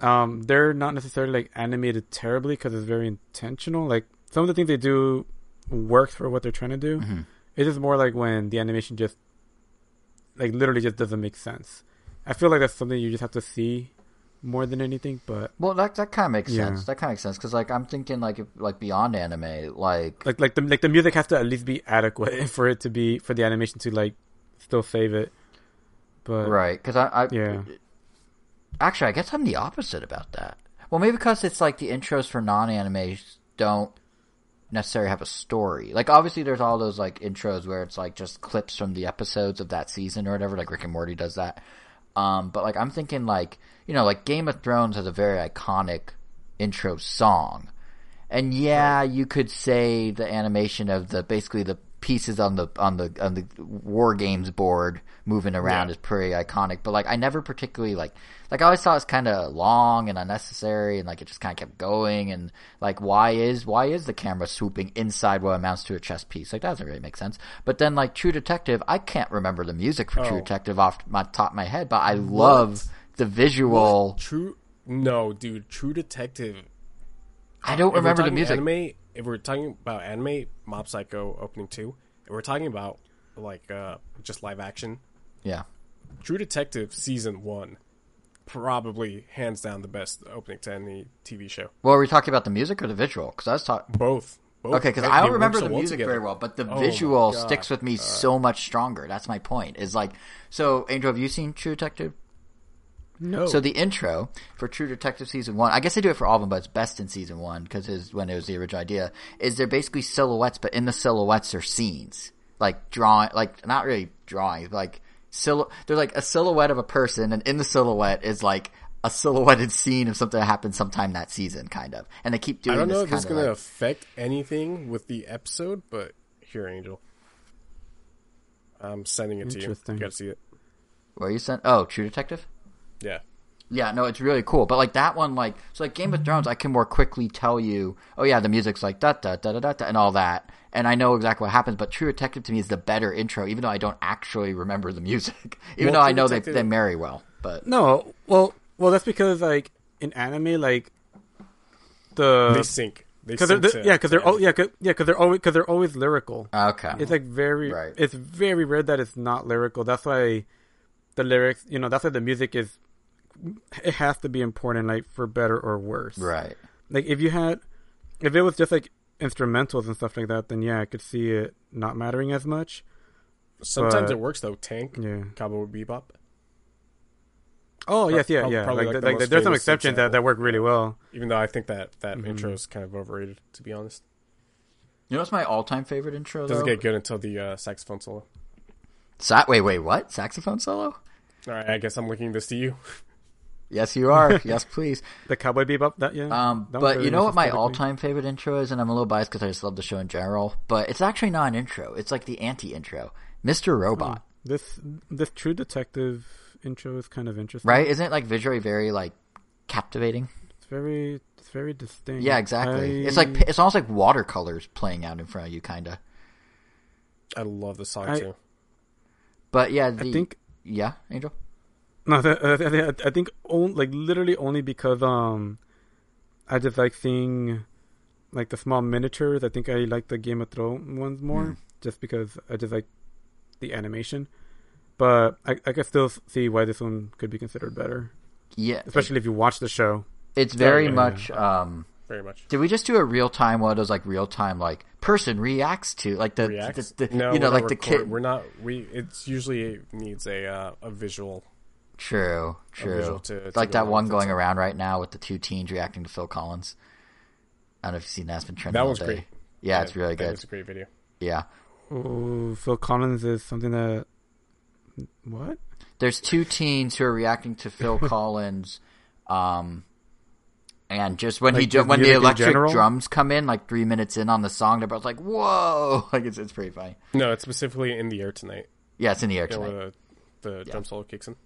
Um, they're not necessarily, like, animated terribly because it's very intentional. Like, some of the things they do works for what they're trying to do. Mm-hmm. It's just more like when the animation just, like, literally just doesn't make sense. I feel like that's something you just have to see more than anything, but well, that that kind of makes yeah. sense. That kind of makes sense because, like, I'm thinking, like, if, like beyond anime, like, like, like the like the music has to at least be adequate for it to be for the animation to like still save it. But right, because I, I yeah, actually, I guess I'm the opposite about that. Well, maybe because it's like the intros for non-anime don't necessarily have a story. Like, obviously, there's all those like intros where it's like just clips from the episodes of that season or whatever. Like Rick and Morty does that. Um, but like I'm thinking, like, you know, like Game of Thrones has a very iconic intro song, and yeah, you could say the animation of the basically the pieces on the on the on the War Games board moving around yeah. is pretty iconic. But like I never particularly like like I always thought it was kind of long and unnecessary, and like it just kind of kept going. And like why is why is the camera swooping inside what amounts to a chess piece? Like that doesn't really make sense. But then like True Detective, I can't remember the music for oh. True Detective off my top of my head, but I what? love. The visual what? True no dude True Detective I don't if remember the music anime, if we're talking about anime Mob Psycho opening two, if we're talking about like uh just live action, yeah, True Detective season one probably hands down the best opening to any T V show. Well, are we talking about the music or the visual? Because I was talking both. both okay because I don't remember the so music well very well, but the oh visual sticks with me uh, so much stronger. That's my point, is like, so Angel, have you seen True Detective? No. So the intro for True Detective Season one, I guess they do it for all of them, but it's best in Season one because it was when it was the original idea, is they're basically silhouettes, but in the silhouettes are scenes. Like drawing, like not really drawings, but like silhou- they're like a silhouette of a person, and in the silhouette is like a silhouetted scene of something that happened sometime that season, kind of. And they keep doing this. I don't know this if it's going like, to affect anything with the episode, but here, Angel. I'm sending it to you. You gotta see it. Where you sent? Oh, True Detective? Yeah. Yeah, no, it's really cool. But like that one, like, so like Game of Thrones, I can more quickly tell you, oh yeah, the music's like da da da da da da and all that. And I know exactly what happens, but True Detective to me is the better intro, even though I don't actually remember the music. Even well, though I know Detective... they, they marry well. But no, well, well, that's because like in anime, like the they sync. They Cause they're, they're, yeah, because they're oh, yeah, cause, yeah, cause they're always because they're always lyrical. Okay, it's like very, right. It's very rare that it's not lyrical. That's why the lyrics, you know, that's why the music is. It has to be important, like for better or worse. Right. Like if you had, if it was just like instrumentals and stuff like that, then yeah, I could see it not mattering as much. Sometimes but, it works though. Tank, yeah, Cowboy Bebop. Oh, yes, yeah, yeah. Like, like the, like, there's some exceptions that, that work really well. Even though I think that, that mm-hmm. intro is kind of overrated, to be honest. You know what's my all-time favorite intro, though? Doesn't get good until the uh, saxophone solo. Sa- wait, wait, what? Saxophone solo? All right, I guess I'm linking this to you. Yes, you are. Yes, please. The Cowboy Bebop, that, yeah. Um, that but you know what my all-time favorite intro is? And I'm a little biased because I just love the show in general. But it's actually not an intro. It's like the anti-intro. Mister Robot. Oh, this this True Detective... intro is kind of interesting, right? Isn't it like visually very like captivating? It's very, it's very distinct. Yeah, exactly. I... It's like it's almost like watercolors playing out in front of you, kind of. I love the song I... too. But yeah, the... I think yeah, Angel. No, I think only, like literally only because um, I just like seeing like the small miniatures. I think I like the Game of Thrones ones more, mm. just because I just like the animation. But I, I can still see why this one could be considered better. Yeah. Especially it, if you watch the show. It's very yeah. much... Um, very much. Did we just do a real-time one of those, like, real-time, like, person reacts to? Like, the... the, the no, you know, like the kid. We're not... We, it's usually it needs a uh, a visual... True, true. A visual to, to like that one going time. Around right now with the two teens reacting to Phil Collins. I don't know if you've seen that. That's been trending all day. That one's great. Yeah, yeah, it's really good. It's a great video. Yeah. Ooh, Phil Collins is something that... What? There's two teens who are reacting to Phil Collins, um, and just when like he just when the electric drums come in, like three minutes in on the song, they're both like, "Whoa!" Like it's it's pretty funny. No, it's specifically In the Air Tonight. Yeah, it's In the Air Tonight. You know, the the yeah. drum solo kicks in.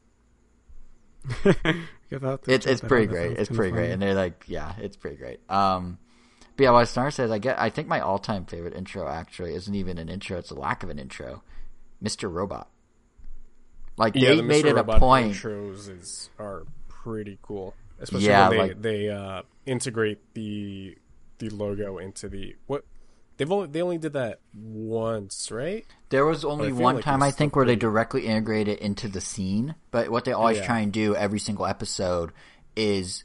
it's it's pretty great. It's pretty great, and they're like, "Yeah, it's pretty great." Um, but yeah, what Snar says, I get. I think my all time favorite intro actually isn't even an intro; it's a lack of an intro. Mister Robot. Like yeah, they the made Mister it Robot a point. Intros is, are pretty cool, especially yeah, when they like, they uh, integrate the the logo into the what they've only they only did that once, right? There was only one like time I think where they directly integrate it into the scene. But what they always yeah. try and do every single episode is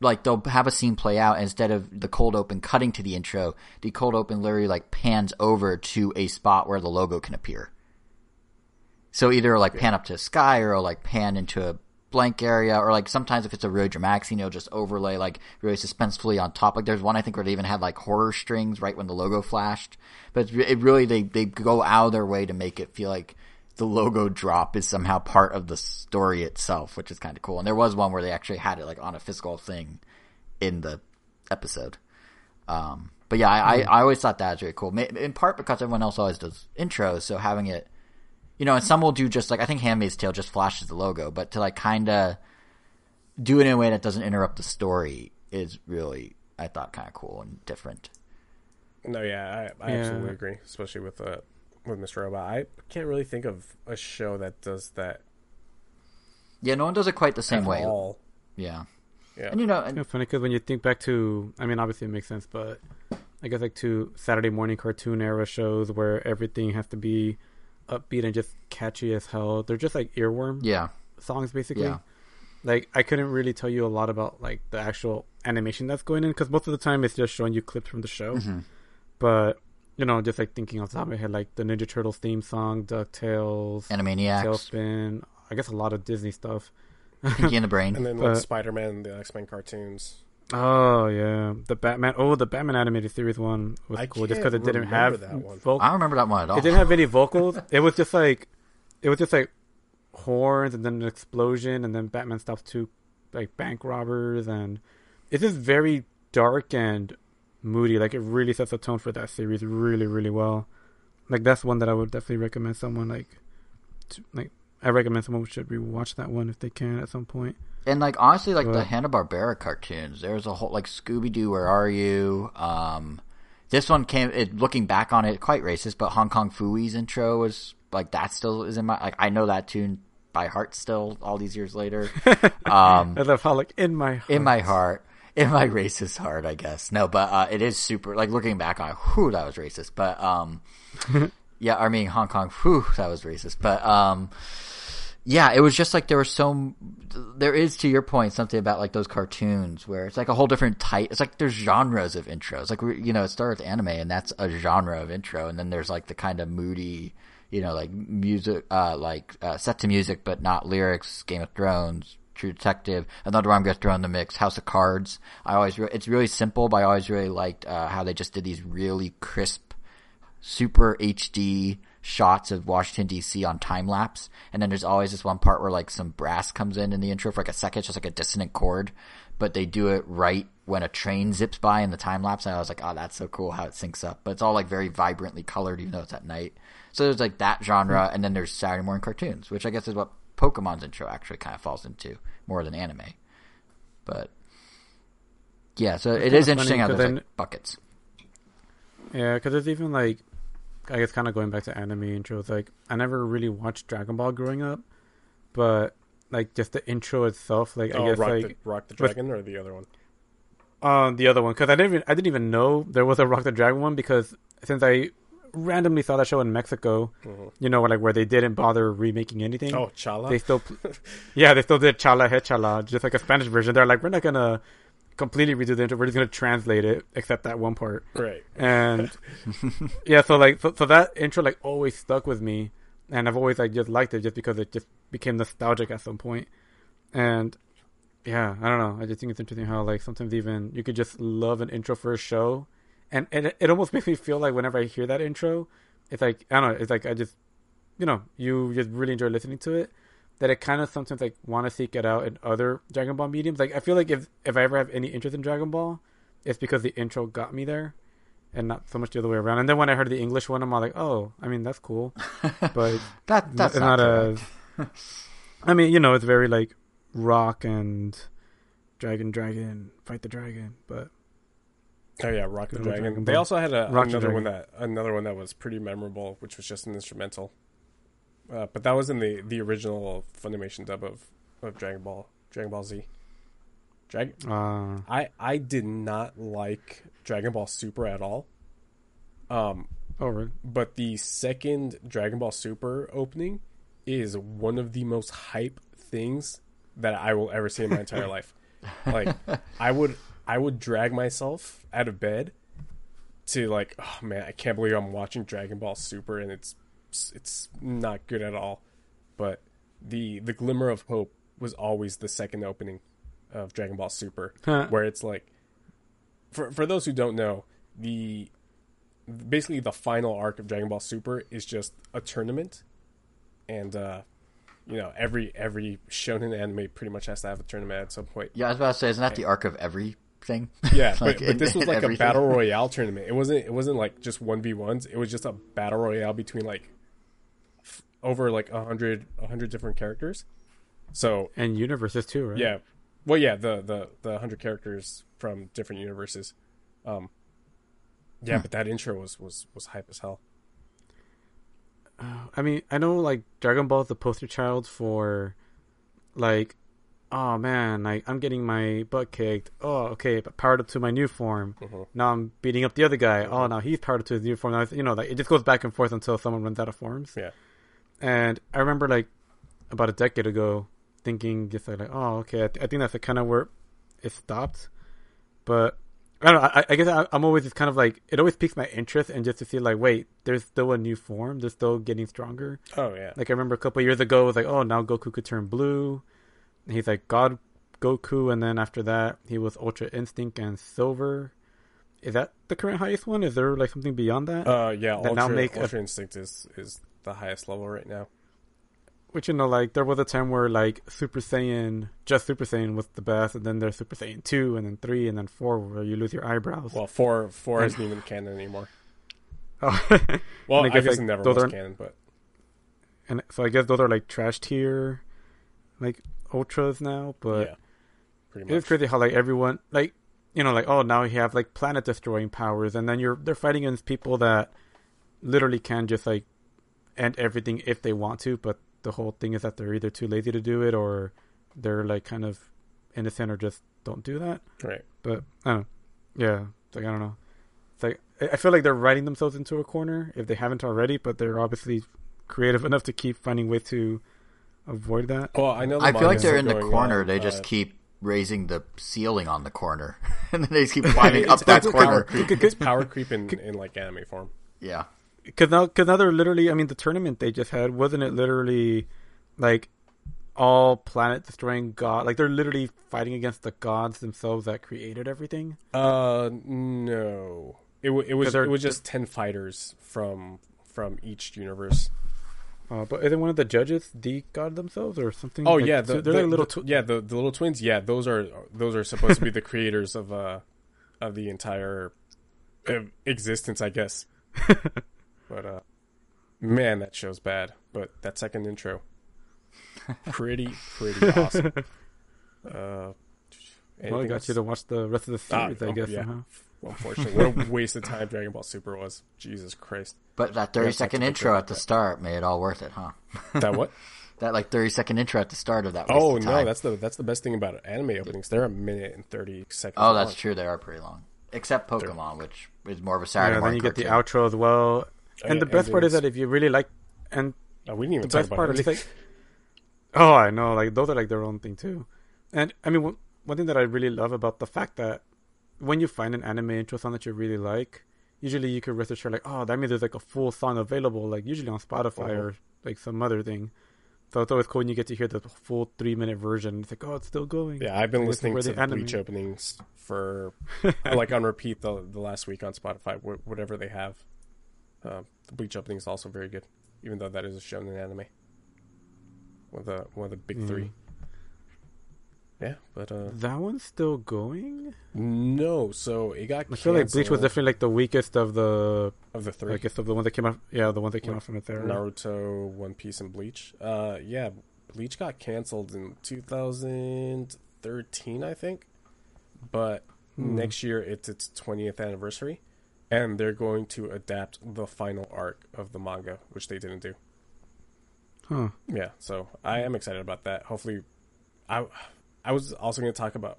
like they'll have a scene play out, and instead of the cold open cutting to the intro, the cold open literally like pans over to a spot where the logo can appear. So either like pan up to the sky or like pan into a blank area, or like sometimes if it's a really dramatic scene, it'll just overlay like really suspensefully on top. Like there's one I think where they even had like horror strings right when the logo flashed. But it really they they go out of their way to make it feel like the logo drop is somehow part of the story itself, which is kind of cool. And there was one where they actually had it like on a physical thing in the episode. Um, but yeah, I, I, I always thought that was really cool. In part because everyone else always does intros, so having it. You know, and some will do just like I think Handmaid's Tale just flashes the logo, but to like kind of do it in a way that doesn't interrupt the story is really I thought kind of cool and different. No, yeah, I, I yeah. absolutely agree, especially with uh, with Mister Robot. I can't really think of a show that does that. Yeah, no one does it quite the same way. All. Yeah, yeah, and you know, and, it's funny because when you think back to, I mean, obviously it makes sense, but I guess like to Saturday morning cartoon era shows where everything has to be. Upbeat and just catchy as hell. They're just like earworm yeah. songs basically. Yeah. Like I couldn't really tell you a lot about like the actual animation that's going in because most of the time it's just showing you clips from the show. Mm-hmm. But you know, just like thinking off the top of my head, like the Ninja Turtles theme song, DuckTales, Animaniacs, Tailspin. I guess a lot of Disney stuff. Pinky in the Brain. And then like, Spider-Man, the X-Men cartoons. Oh, yeah. The Batman. Oh, the Batman animated series one was I cool just because it didn't have that one. Voc- I don't remember that one at all. It didn't have any vocals. It was just like, it was just like horns and then an explosion and then Batman stops two like bank robbers, and it's just very dark and moody. Like it really sets the tone for that series really, really well. Like that's one that I would definitely recommend someone like, to, like I recommend someone should rewatch that one if they can at some point. And like honestly, like but, the Hanna-Barbera cartoons, there's a whole like Scooby-Doo, Where Are You? Um, this one came. It, looking back on it, quite racist, but Hong Kong Phooey's intro was like that still is in my like I know that tune by heart still all these years later. Um, I love how like in my heart. in my heart. In my racist heart, I guess. No, but uh, it is super... Like, looking back on it, whew, that was racist. But, um... yeah, I mean, Hong Kong, whew, that was racist. But, um... yeah, it was just like there were so... There is, to your point, something about, like, those cartoons where it's, like, a whole different type... It's, like, there's genres of intros. Like, we, you know, it started with anime, and that's a genre of intro. And then there's, like, the kind of moody, you know, like, music... Uh, like, uh, set to music, but not lyrics, Game of Thrones... True Detective, another one I'm going to throw in the mix, House of Cards. I always, re- it's really simple, but I always really liked uh, how they just did these really crisp, super H D shots of Washington D C on time lapse. And then there's always this one part where like some brass comes in in the intro for like a second, just like a dissonant chord, but they do it right when a train zips by in the time lapse. And I was like, oh, that's so cool how it syncs up, but it's all like very vibrantly colored, even though it's at night. So there's like that genre. And then there's Saturday morning cartoons, which I guess is what Pokemon's intro actually kind of falls into more than anime, but yeah, so it's it is interesting how there's then, like buckets. Yeah, because it's even like, I guess kind of going back to anime intros, like I never really watched Dragon Ball growing up, but like just the intro itself, like oh, I guess rock like the, Rock the Dragon with, or the other one, um, the other one, because I didn't even, I didn't even know there was a Rock the Dragon one because since I. randomly saw that show in Mexico, mm-hmm. you know, like where they didn't bother remaking anything. Oh, Chala. They still, yeah, they still did Chala, Hey Chala, just like a Spanish version. They're like, we're not gonna completely redo the intro. We're just gonna translate it, except that one part. Right. And yeah, so like, so, so that intro like always stuck with me, and I've always like just liked it just because it just became nostalgic at some point. And yeah, I don't know. I just think it's interesting how like sometimes even you could just love an intro for a show. And, and it, it almost makes me feel like whenever I hear that intro, it's like, I don't know, it's like I just, you know, you just really enjoy listening to it, that it kind of sometimes like want to seek it out in other Dragon Ball mediums. Like I feel like if, if I ever have any interest in Dragon Ball, it's because the intro got me there and not so much the other way around. And then when I heard the English one, I'm all like, oh, I mean, that's cool. But that that's not, not as, I mean, you know, it's very like rock and dragon, dragon, fight the dragon, but. Oh yeah, Rock the Dragon. Dragon they also had a, another one that another one that was pretty memorable, which was just an instrumental. Uh, but that was in the, the original Funimation dub of, of Dragon Ball Dragon Ball Z. Dragon. Uh, I I did not like Dragon Ball Super at all. Um. Oh really? But the second Dragon Ball Super opening is one of the most hype things that I will ever see in my entire life. Like I would. I would drag myself out of bed to like, oh man, I can't believe I'm watching Dragon Ball Super and it's it's not good at all. But the the glimmer of hope was always the second opening of Dragon Ball Super, huh. where it's like, for for those who don't know, the basically the final arc of Dragon Ball Super is just a tournament, and uh, you know, every every shonen anime pretty much has to have a tournament at some point. Yeah, I was about to say, isn't that the arc of every? Thing yeah like, but, but this was like everything. A battle royale tournament. It wasn't it wasn't like just one v ones. It was just a battle royale between like f- over like a hundred a hundred different characters, so and universes too, right? Yeah, well yeah, the the the hundred characters from different universes. Um yeah huh. But that intro was was was hype as hell. uh, I mean, I know like Dragon Ball is the poster child for like, oh man, like I'm getting my butt kicked. Oh, okay, but powered up to my new form. Mm-hmm. Now I'm beating up the other guy. Mm-hmm. Oh, now he's powered up to his new form. Now, you know, like it just goes back and forth until someone runs out of forms. Yeah. And I remember like about a decade ago thinking just like, like oh, okay, I, th- I think that's the kind of where it stopped. But I don't know. I, I guess I, I'm always just kind of like, it always piques my interest, and just to see like, wait, there's still a new form. They're still getting stronger. Oh yeah. Like I remember a couple of years ago, it was like, oh, now Goku could turn blue. he's like God Goku, and then after that he was Ultra Instinct and Silver. Is that the current highest one? Is there like something beyond that? Uh, yeah, that Ultra, now make Ultra a, Instinct is, is the highest level right now. Which, you know, like there was a time where like Super Saiyan, just Super Saiyan was the best, and then there's Super Saiyan two, and then three, and then four, where you lose your eyebrows. Well, four four isn't even canon anymore. Oh, well, I guess, I guess like, it never was are, canon, but and so I guess those are like trash tier, like ultras now. But yeah, pretty much. It's crazy how like everyone like. You know, like, oh, now you have, like, planet-destroying powers, and then you're they're fighting against people that literally can just, like, end everything if they want to, but the whole thing is that they're either too lazy to do it or they're, like, kind of innocent or just don't do that. Right. But, I don't know. Yeah. It's like, I don't know. It's like, I feel like they're writing themselves into a corner if they haven't already, but they're obviously creative enough to keep finding ways to avoid that. Well, I know. I feel like they're in the corner. On, they just uh, keep... raising the ceiling on the corner, and then they just keep climbing up that corner. It's power creep in, in like anime form. Yeah, because now, because now they're literally. I mean, the tournament they just had, wasn't it literally like all planet destroying god? Like they're literally fighting against the gods themselves that created everything. Uh, no, it it was it was just ten fighters from from each universe. Uh, but isn't one of the judges the god themselves or something? Oh like, yeah, the, so they're the, like little tw- yeah the, the little twins. Yeah, those are those are supposed to be the creators of uh of the entire existence, I guess. But uh, man, that show's bad. But that second intro, pretty pretty awesome. Uh, well, I got else? you to watch the rest of the series, ah, I guess. Yeah. Somehow. Unfortunately, what a waste of time Dragon Ball Super was. Jesus Christ. But that thirty-second intro at the start made it all worth it, huh? That what? That like thirty-second intro at the start of that waste Oh, of time. no, that's the that's the best thing about anime openings. They're a minute and thirty seconds Oh, that's long. true. They are pretty long. Except Pokemon, they're... which is more of a Saturday yeah, morning Yeah, then you cartoon. get the outro as well. And oh, yeah, the best and part is that if you really like... and oh, we didn't even the talk best about part is like, Oh, I know. Like those are like their own thing, too. And, I mean, one, one thing that I really love about the fact that when you find an anime intro song that you really like, usually you could rest assured like, oh, that means there's like a full song available, like usually on Spotify oh. or like some other thing. So it's always cool when you get to hear the full three minute version. It's like, oh, it's still going. Yeah, I've been listening to the, the Bleach openings for like on repeat the, the last week on Spotify, wh- whatever they have. Uh, the Bleach opening is also very good, even though that is a shonen anime. One of the one of the big mm. three. Yeah, but uh, that one's still going. No, so it got. I feel canceled. like Bleach was definitely like the weakest of the of the three. I guess of the ones that came out. Yeah, the ones that came like, out from it there. Naruto, One Piece, and Bleach. Uh, yeah, Bleach got canceled in two thousand thirteen, I think. But hmm. next year it's its twentieth anniversary, and they're going to adapt the final arc of the manga, which they didn't do. Huh. Yeah, so I am excited about that. Hopefully, I. I was also going to talk about,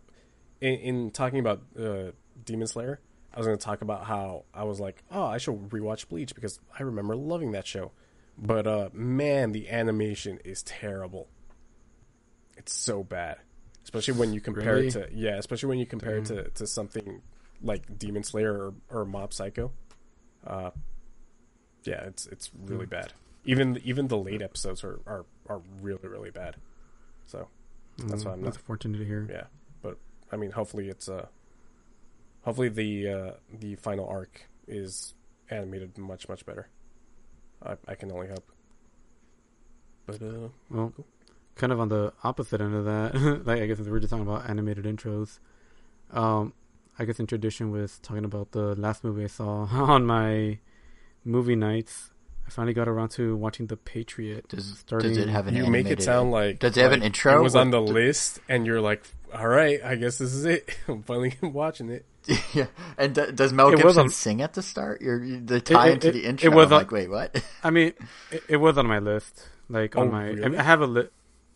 in, in talking about uh, Demon Slayer, I was going to talk about how I was like, oh, I should rewatch Bleach because I remember loving that show. But, uh, man, the animation is terrible. It's so bad. Especially when you compare really? it to, yeah, especially when you compare Damn. it to, to something like Demon Slayer or, or Mob Psycho. Uh, yeah, it's it's really mm. bad. Even even the late episodes are, are, are really, really bad. So... That's why I'm not fortunate to hear. Yeah, but I mean, hopefully it's uh, hopefully the uh, the final arc is animated much much better. I I can only hope. But uh, well, cool. Kind of on the opposite end of that, like I guess we're just talking about animated intros. Um, I guess in tradition with talking about the last movie I saw on my movie nights. Finally got around to watching The Patriot. Does, starting, does it have an you animated, make it sound like does it have like an intro? It was on the does, list, and you're like, "All right, I guess this is it. I'm finally watching it." Yeah, and d- does Mel Gibson sing at the start? You're the tie it, into it, the intro. It was on, like, wait, what? I mean, it, it was on my list. Like on oh, my, really? I, mean, I have a list.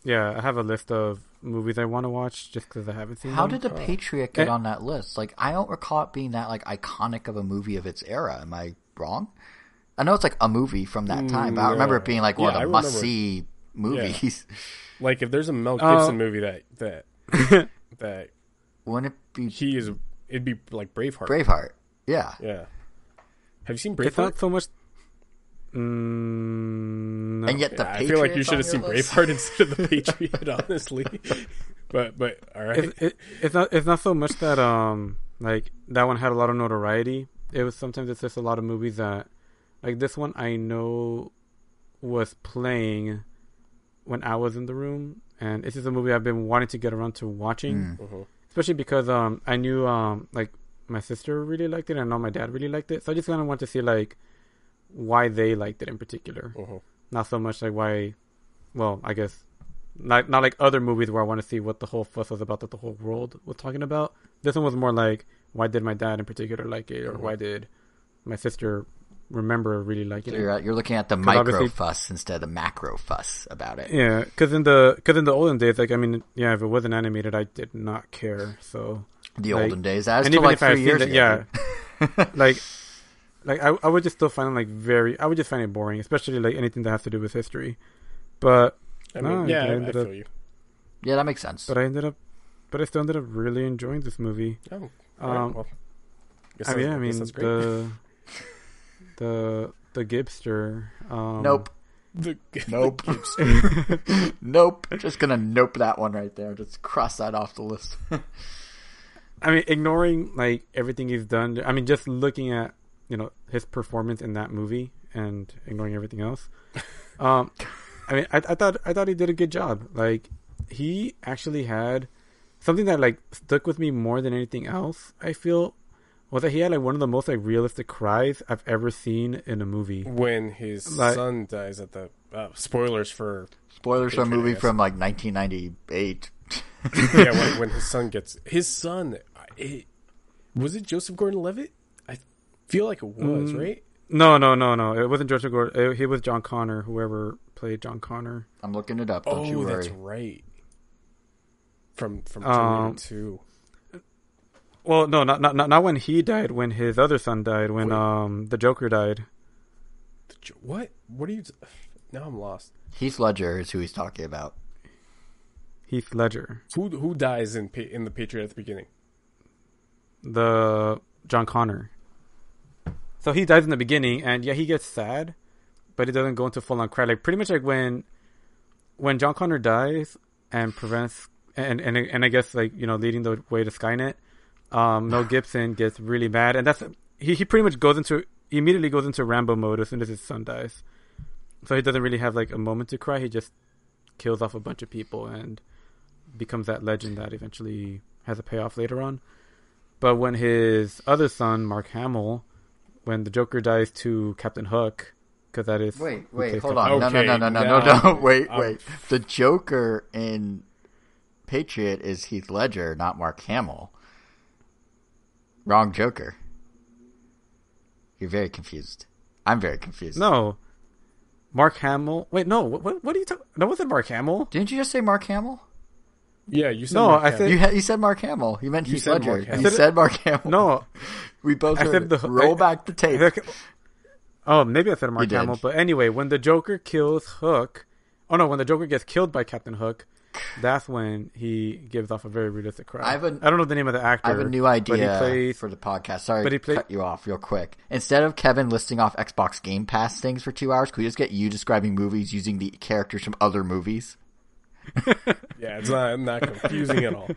Yeah, I have a list of movies I want to watch just because I haven't seen. How them. did The Patriot get it, on that list? Like, I don't recall it being that like iconic of a movie of its era. Am I wrong? I know it's like a movie from that time, but I remember it being like one yeah, of the must-see movies. Yeah. Like if there's a Mel Gibson uh, movie that that that wouldn't it be? He is. It'd be like Braveheart. Braveheart. Yeah. Yeah. Have you seen Braveheart? It's not so much. Mm, no. And yet the yeah, Patriot. I feel like you should have seen list. Braveheart instead of the Patriot, honestly. But but all right. It, it, it's not it's not so much that um like that one had a lot of notoriety. It was sometimes it's just a lot of movies that like this one I know was playing when I was in the room, and this is a movie I've been wanting to get around to watching, mm. mm-hmm. especially because um I knew um like my sister really liked it and I know my dad really liked it, so I just kind of want to see like why they liked it in particular, mm-hmm. not so much like why. Well, I guess not not like other movies where I want to see what the whole fuss was about that the whole world was talking about. This one was more like why did my dad in particular like it, or mm-hmm. why did my sister remember really liking so you're, it. You're looking at the micro fuss instead of the macro fuss about it. Yeah, because in the because in the olden days, like I mean, yeah, if it wasn't animated, I did not care. So the like, olden days, I was and even like if three years it, ago. Yeah, like like I I would just still find it like very I would just find it boring, especially like anything that has to do with history. But I mean, no, yeah, I, I, ended I feel up, you. Yeah, that makes sense. But I ended up, but I still ended up really enjoying this movie. Oh, right, um, well, I, I mean, I mean the. The the Gibster. Um, nope. The, nope. The Gibster. Nope. Just gonna nope that one right there. Just cross that off the list. I mean, ignoring like everything he's done. I mean, just looking at you know his performance in that movie and ignoring everything else. Um, I mean, I, I thought I thought he did a good job. Like he actually had something that like stuck with me more than anything else, I feel. Was that he had like one of the most like realistic cries I've ever seen in a movie when his like, son dies at the uh, spoilers for spoilers for a movie from like nineteen ninety-eight. Yeah, when, when his son gets his son, it, was it Joseph Gordon-Levitt? I feel like it was mm, right. No, no, no, no. It wasn't Joseph Gordon. It, it was John Connor. Whoever played John Connor. I'm looking it up. Don't oh, you worry. That's right. From from two thousand two. Well, no, not not not when he died. When his other son died. When Wait. um the Joker died. The jo- what? What are you? T- now I'm lost. Heath Ledger is who he's talking about. Heath Ledger. Who who dies in in the Patriot at the beginning? The John Connor. So he dies in the beginning, and yeah, he gets sad, but it doesn't go into full on cry. Like pretty much like when when John Connor dies and prevents and and and I guess like you know leading the way to Skynet. Um, Mel Gibson gets really mad, and that's he, he pretty much goes into immediately goes into Rambo mode as soon as his son dies. So he doesn't really have like a moment to cry. He just kills off a bunch of people and becomes that legend that eventually has a payoff later on. But when his other son, Mark Hamill, when the Joker dies to Captain Hook, because that is wait wait hold on okay, no no no no no no no wait um, wait the Joker in Patriot is Heath Ledger, not Mark Hamill. Wrong Joker. You're very confused. I'm very confused. No. Mark Hamill. Wait, no. What What are you talking? No, wasn't Mark Hamill. Didn't you just say Mark Hamill? Yeah, you said no, Mark I Hamill. Said, you, ha- you said Mark Hamill. You meant you Heath Ledger. Said you said, said Mark Hamill. No. We both I said the, roll I, back the tape. I, oh, maybe I said Mark you Hamill. Did. But anyway, when the Joker kills Hook. Oh, no. When the Joker gets killed by Captain Hook. That's when he gives off a very realistic cry. I, have a, I don't know the name of the actor. I have a new idea plays, for the podcast. Sorry but he play, to cut you off real quick. Instead of Kevin listing off Xbox Game Pass things for two hours, could we just get you describing movies using the characters from other movies? Yeah, it's not, not confusing at all.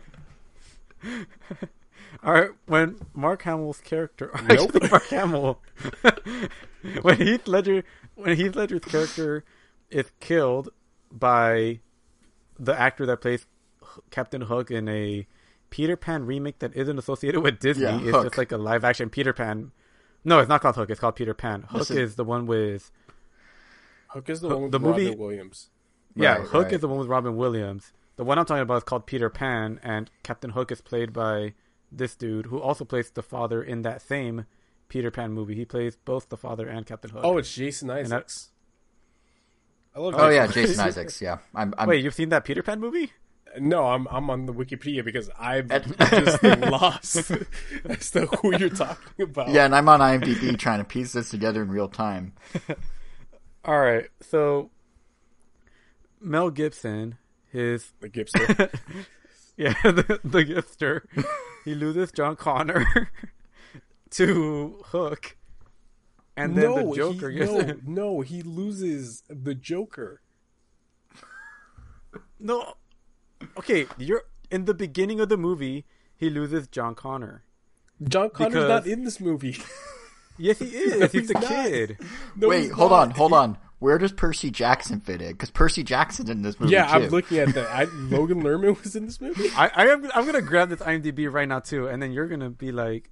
All right, when Mark Hamill's character... Nope. Actually, Mark Hamill. when, Heath Ledger, when Heath Ledger's character is killed by... the actor that plays Captain Hook in a Peter Pan remake that isn't associated with Disney. Yeah, it's Hook. Just like a live action Peter Pan. No, it's not called Hook. It's called Peter Pan. Hook is, is the one with... Hook is the Hook, one with the Robin movie, Williams. Yeah, right, Hook right. is the one with Robin Williams. The one I'm talking about is called Peter Pan, and Captain Hook is played by this dude who also plays the father in that same Peter Pan movie. He plays both the father and Captain Hook. Oh, it's Jason Isaacs. I love oh yeah, Jason Isaacs. Yeah, I'm, I'm... wait. You've seen that Peter Pan movie? No, I'm I'm on the Wikipedia because I've just lost as to who you're talking about. Yeah, and I'm on IMDb trying to piece this together in real time. All right, so Mel Gibson, his the Gibster, yeah, the, the Gibster, he loses John Connor to Hook. And then no, the Joker he, gets no, it. No, he loses the Joker. No. Okay, you're in the beginning of the movie, he loses John Connor. John Connor's because... not in this movie. Yes, he is. No, he's a kid. No, Wait, hold not. on, hold on. Where does Percy Jackson fit in? Because Percy Jackson's in this movie, yeah, too. I'm looking at that. I, Logan Lerman was in this movie? I, I am, I'm going to grab this IMDb right now, too, and then you're going to be like,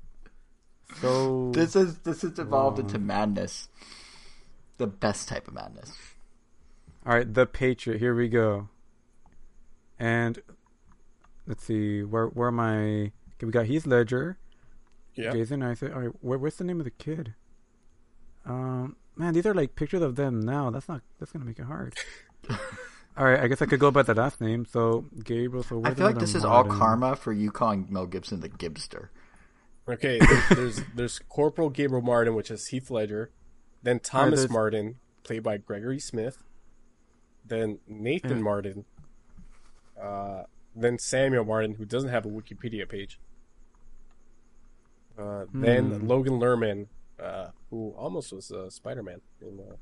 so... This is this has evolved into madness. The best type of madness. All right, The Patriot. Here we go. And let's see. Where, where am I? Okay, we got Heath Ledger. Yeah. Jason Isaac. All right, where, what's the name of the kid? Um... Man, these are like pictures of them now. That's not. That's gonna make it hard. All right, I guess I could go by the last name. So Gabriel. So I feel like this is modern. all karma for you calling Mel Gibson the Gibster. Okay, there's there's, there's Corporal Gabriel Martin, which is Heath Ledger, then Thomas right, Martin, played by Gregory Smith, then Nathan yeah. Martin, uh, then Samuel Martin, who doesn't have a Wikipedia page, uh, hmm. then Logan Lerman. Uh, who almost was uh, Spider-Man. In, uh,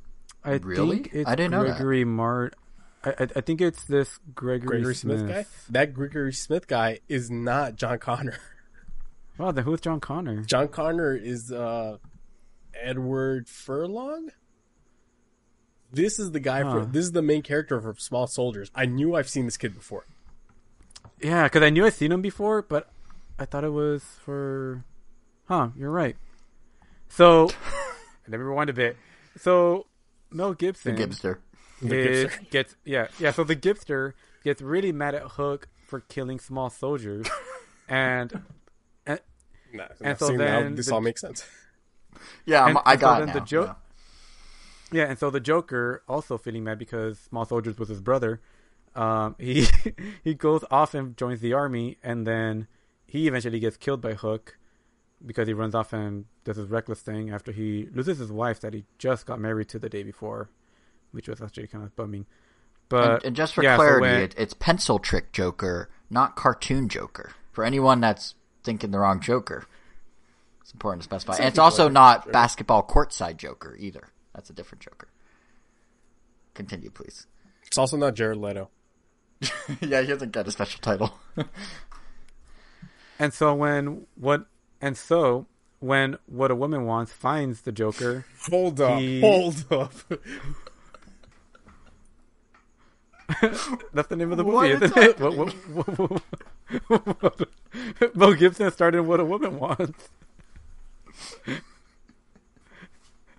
I really? Think it's I didn't Gregory know Gregory Mart. I, I, I think it's this Gregory, Gregory Smith. Smith guy. That Gregory Smith guy is not John Connor. Wow, then who's John Connor? John Connor is uh, Edward Furlong. This is the guy. Huh. For, this is the main character for Small Soldiers. I knew I've seen this kid before. Yeah, because I knew I'd seen him before, but I thought it was for. Huh, you're right. So, let me rewind a bit. So, Mel Gibson, the Gibster, is, the Gibster. gets yeah yeah. So the Gibster gets really mad at Hook for killing Small Soldiers, and and, nah, and so then now, this the, all makes sense. Yeah, and, I and got so it now. The jo- yeah. yeah, and so the Joker, also feeling mad because Small Soldiers was his brother, um, he he goes off and joins the army, and then he eventually gets killed by Hook. Because he runs off and does his reckless thing after he loses his wife that he just got married to the day before, which was actually kind of bumming. But and, and just for yeah, clarity, so when, it, it's pencil trick Joker, not cartoon Joker. For anyone that's thinking the wrong Joker, it's important to specify. And it's also not basketball courtside Joker either. That's a different Joker. Continue, please. It's also not Jared Leto. Yeah, he hasn't got a special title. and so when what. And so, when What a Woman Wants finds the Joker... Hold up, he... hold up. That's the name of the movie, isn't it? What, what, what, what, what, what... Mel Gibson started What a Woman Wants.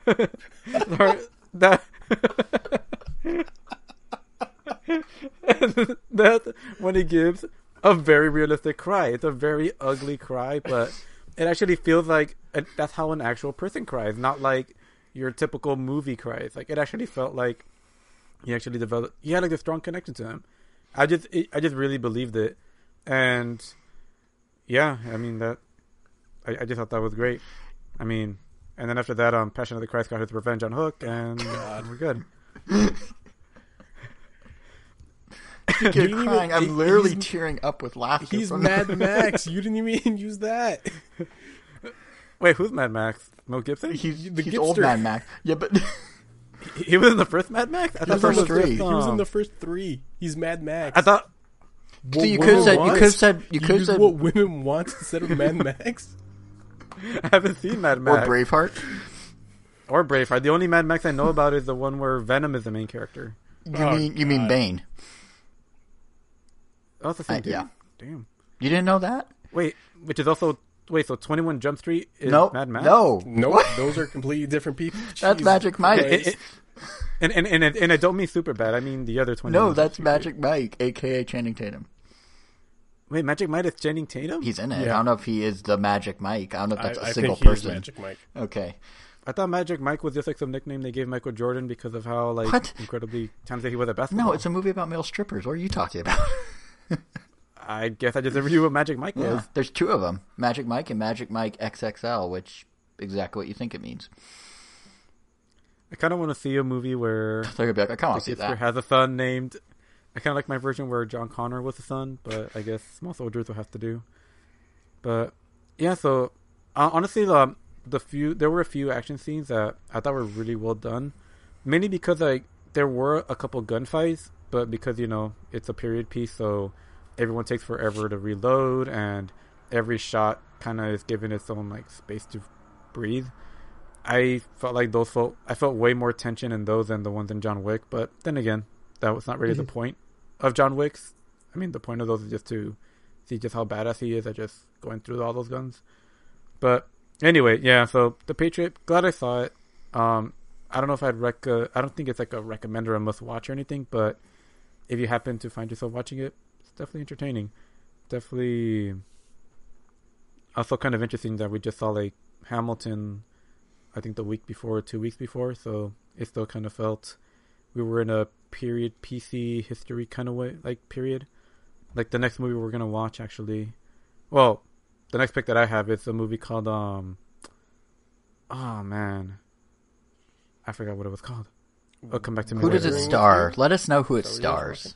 Sorry, that... That's when he gives a very realistic cry. It's a very ugly cry, but... It actually feels like it, that's how an actual person cries, not like your typical movie cries. Like it actually felt like he actually developed. He had like a strong connection to him. I just, it, I just really believed it, and yeah, I mean that. I, I just thought that was great. I mean, and then after that, um, Passion of the Christ got his revenge on Hook, and God, we're good. You're crying. Even, I'm literally he's, tearing up with laughter. He's Mad that. Max. You didn't even use that. Wait, who's Mad Max? Mel Gibson? He's, the he's old Mad Max. Yeah, but he, he was in the first Mad Max. I he thought was the first three. He was in the first three. He's Mad Max. I thought. So you could have said. You could have said. You could have said What Women Want instead of Mad Max. I haven't seen Mad Max or Braveheart. Or Braveheart. The only Mad Max I know about is the one where Venom is the main character. You oh, mean you God. mean Bane. Oh, that's the same uh, dude. Yeah. Damn. You didn't know that? Wait, which is also... Wait, so twenty-one Jump Street is nope. Mad Max? No. No. Nope. Those are completely different people. Jeez. That's Magic Mike. It, it, and, and, and, and I don't mean super bad. I mean the other twenty-one. No, that's Magic Mike, a k a. Channing Tatum. Wait, Magic Mike is Channing Tatum? He's in it. Yeah. I don't know if he is the Magic Mike. I don't know if that's I, a single I think person. He is Magic Mike. Okay. I thought Magic Mike was just like some nickname they gave Michael Jordan because of how like what? incredibly talented he was at basketball. No, it's a movie about male strippers. What are you talking about? I guess I just review what Magic Mike yeah. is. There's two of them, Magic Mike and Magic Mike X X L, which is exactly what you think it means. I kind of want to see a movie where I kind of want to see that has a son named. I kind of like my version where John Connor was the son, but I guess Small Soldiers will have to do. But yeah, so uh, honestly, um, the few there were a few action scenes that I thought were really well done, mainly because like there were a couple gunfights, but because you know it's a period piece, so everyone takes forever to reload, and every shot kind of is given its own like space to breathe. I felt like those felt I felt way more tension in those than the ones in John Wick, but then again, that was not really mm-hmm. the point of John Wick's. I mean, the point of those is just to see just how badass he is at just going through all those guns. But anyway, yeah. So The Patriot, glad I saw it. Um, I don't know if I'd rec. I don't think it's like a recommend or a must watch or anything, but if you happen to find yourself watching it, it's definitely entertaining. Definitely. Also, kind of interesting that we just saw like Hamilton, I think the week before, two weeks before. So it still kind of felt we were in a period P C history kind of way, like period. Like the next movie we're gonna watch, actually. Well, the next pick that I have is a movie called um. Oh man, I forgot what it was called. It'll come back to me. Who later. Does it star? Let us know who it stars.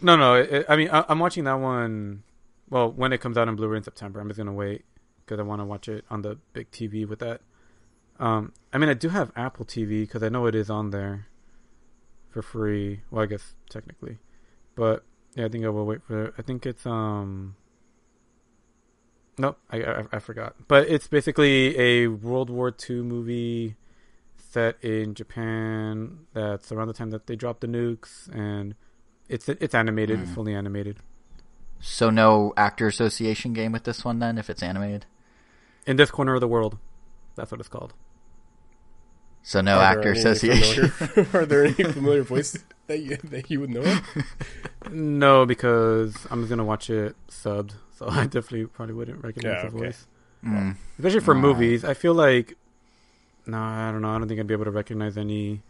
No, no. It, I mean, I, I'm watching that one. Well, when it comes out in Blu-ray in September, I'm just gonna wait because I want to watch it on the big T V with that. Um, I mean, I do have Apple T V because I know it is on there for free. Well, I guess technically, but yeah, I think I will wait for it. I think it's um. Nope, I, I I forgot. But it's basically a World War Two movie set in Japan. That's around the time that they dropped the nukes, and it's it's animated, mm. fully animated. So no actor association game with this one then, if it's animated. In This Corner of the World, that's what it's called. So no actor association. Familiar, are there any familiar voices that you that you would know of? No, because I'm gonna watch it subbed. So I definitely probably wouldn't recognize yeah, the okay. voice, mm. especially for nah. movies. I feel like, no, nah, I don't know. I don't think I'd be able to recognize any,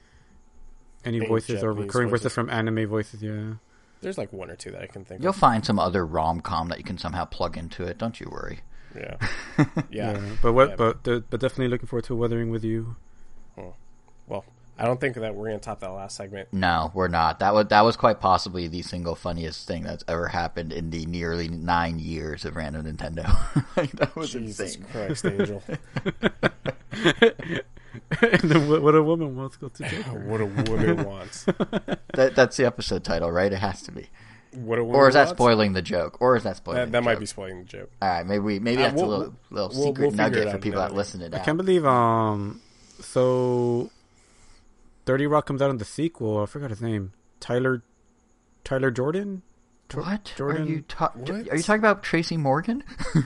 any Big voices Japanese or recurring voices. voices from anime voices. Yeah, there's like one or two that I can think. You'll of. You'll find some other rom com that you can somehow plug into it. Don't you worry. Yeah, yeah. yeah. But what? Yeah. But but definitely looking forward to Weathering With You. Oh. Well, I don't think that we're gonna top that last segment. No, we're not. That was that was quite possibly the single funniest thing that's ever happened in the nearly nine years of Random Nintendo. Like, that was Jesus insane. Christ, Angel. And the, what, what a woman wants go to Joker. What a woman wants. that, that's the episode title, right? It has to be. What a woman or is that wants? Spoiling the joke? Or is that spoiling? That, the that joke? Might be spoiling the joke. All right, maybe we, maybe uh, that's we'll, a little, little we'll, secret we'll nugget for people that listen to that. I can't believe um. So. thirty Rock comes out in the sequel. I forgot his name. Tyler, Tyler Jordan. Tor- what? Jordan? Are you ta- what? Are you talking about Tracy Morgan?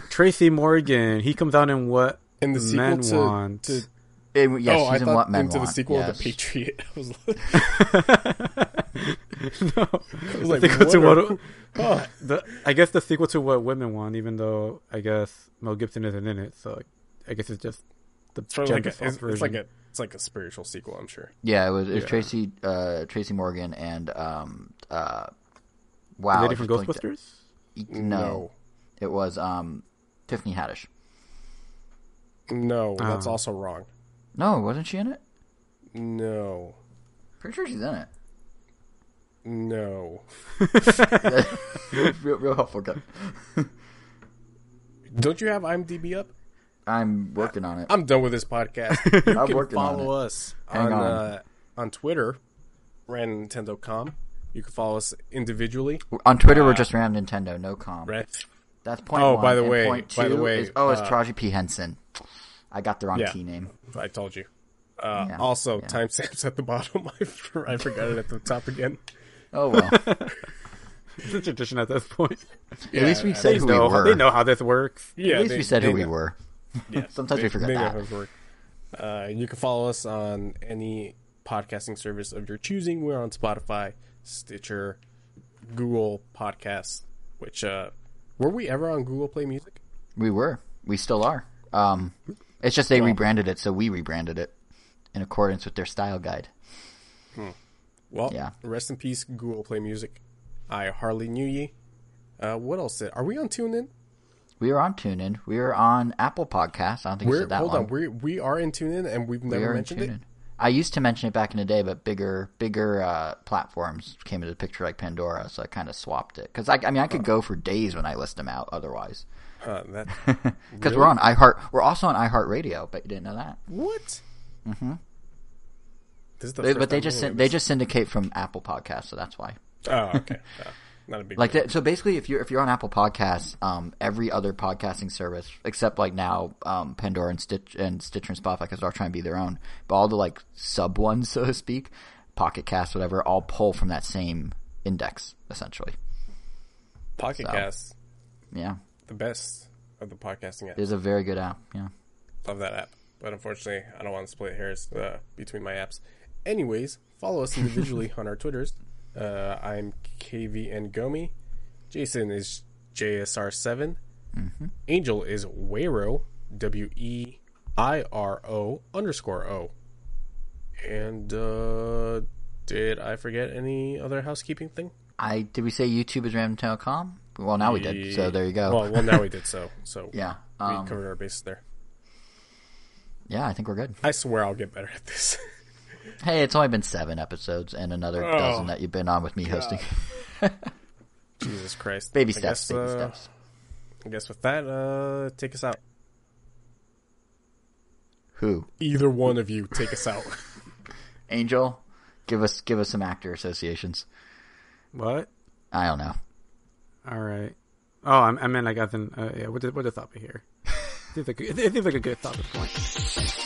Tracy Morgan. He comes out in What in the Men sequel Want. To, to... It, yes, oh, he's I in What Men into Want. The sequel yes. of The Patriot. I was like, no, I was like, the sequel what to what? Oh. The, I guess the sequel to What Women Want. Even though I guess Mel Gibson isn't in it, so I guess it's just the sort of like a, it's, it's like a. It's like a spiritual sequel, I'm sure. Yeah, it was, it was yeah. Tracy uh, Tracy Morgan and um, uh, wow, the lady from Ghostbusters. Like no. no, it was um, Tiffany Haddish. No, um, that's also wrong. No, wasn't she in it? No, pretty sure she's in it. No, real, real helpful guy. Don't you have IMDb up? I'm working on it. I'm done with this podcast. You I'm can follow on us on, on. Uh, on Twitter, Random Nintendo com. You can follow us individually. On Twitter, uh, we're just Random Nintendo, no com. Right. That's point oh, one. Oh, by the and way, point two by the way, is, oh, it's uh, Taraji P. Henson. I got the wrong yeah, key name. I told you. Uh, yeah, also, yeah. timestamps at the bottom. I forgot it at the top again. Oh well. It's a tradition at this point. Yeah, at least we said who know, we were. They know how this works. Yeah, at least they, we said who know. we were. Yeah, sometimes they, we forget that. Uh, you can follow us on any podcasting service of your choosing. We're on Spotify, Stitcher, Google Podcasts. Which uh, were we ever on Google Play Music? We were. We still are. Um, it's just they well, rebranded it, so we rebranded it in accordance with their style guide. Hmm. Well, yeah. Rest in peace, Google Play Music. I hardly knew ye. Uh, what else? Did, are we on TuneIn? We are on TuneIn. We are on Apple Podcasts. I don't think we're, you said that hold long. on. We're, we are in TuneIn, and we've never we mentioned it. I used to mention it back in the day, but bigger bigger uh, platforms came into the picture like Pandora, so I kind of swapped it. Because, I, I mean, I could oh. go for days when I list them out otherwise. Uh, that because really? We're on iHeart. We're also on iHeartRadio, but you didn't know that. What? Mm-hmm. This is the they, but they just syn- they just syndicate from Apple Podcasts, so that's why. Oh, okay. Uh, not a big like deal. That, so basically, if you're if you're on Apple Podcasts, um, every other podcasting service except like now um, Pandora and Stitch and Stitcher and Spotify, because they're trying to be their own, but all the like sub ones, so to speak, Pocket Casts, whatever, all pull from that same index essentially. Pocket so, Casts. Yeah. The best of the podcasting app. It is a very good app, yeah. Love that app. But unfortunately, I don't want to split hairs uh, between my apps. Anyways, follow us individually on our Twitters. Uh, I'm K V N Gomi. Jason is J S R seven. Mm-hmm. Angel is Weiro, W E I R O underscore O. And uh, did I forget any other housekeeping thing? I Did we say YouTube is random dot com? Well, now we did, so there you go. Well, well now we did, so so yeah, um, we covered our bases there. Yeah, I think we're good. I swear I'll get better at this. Hey, it's only been seven episodes and another oh, dozen that you've been on with me God. hosting. Jesus Christ. Baby steps, I guess, baby uh, steps. I guess with that, uh, take us out. Who? Either one of you, take us out. Angel, give us give us some actor associations. What? I don't know. All right. Oh, I meant I got them. Uh, yeah, what did what did Thoppa here? I think like a good Thoppa point.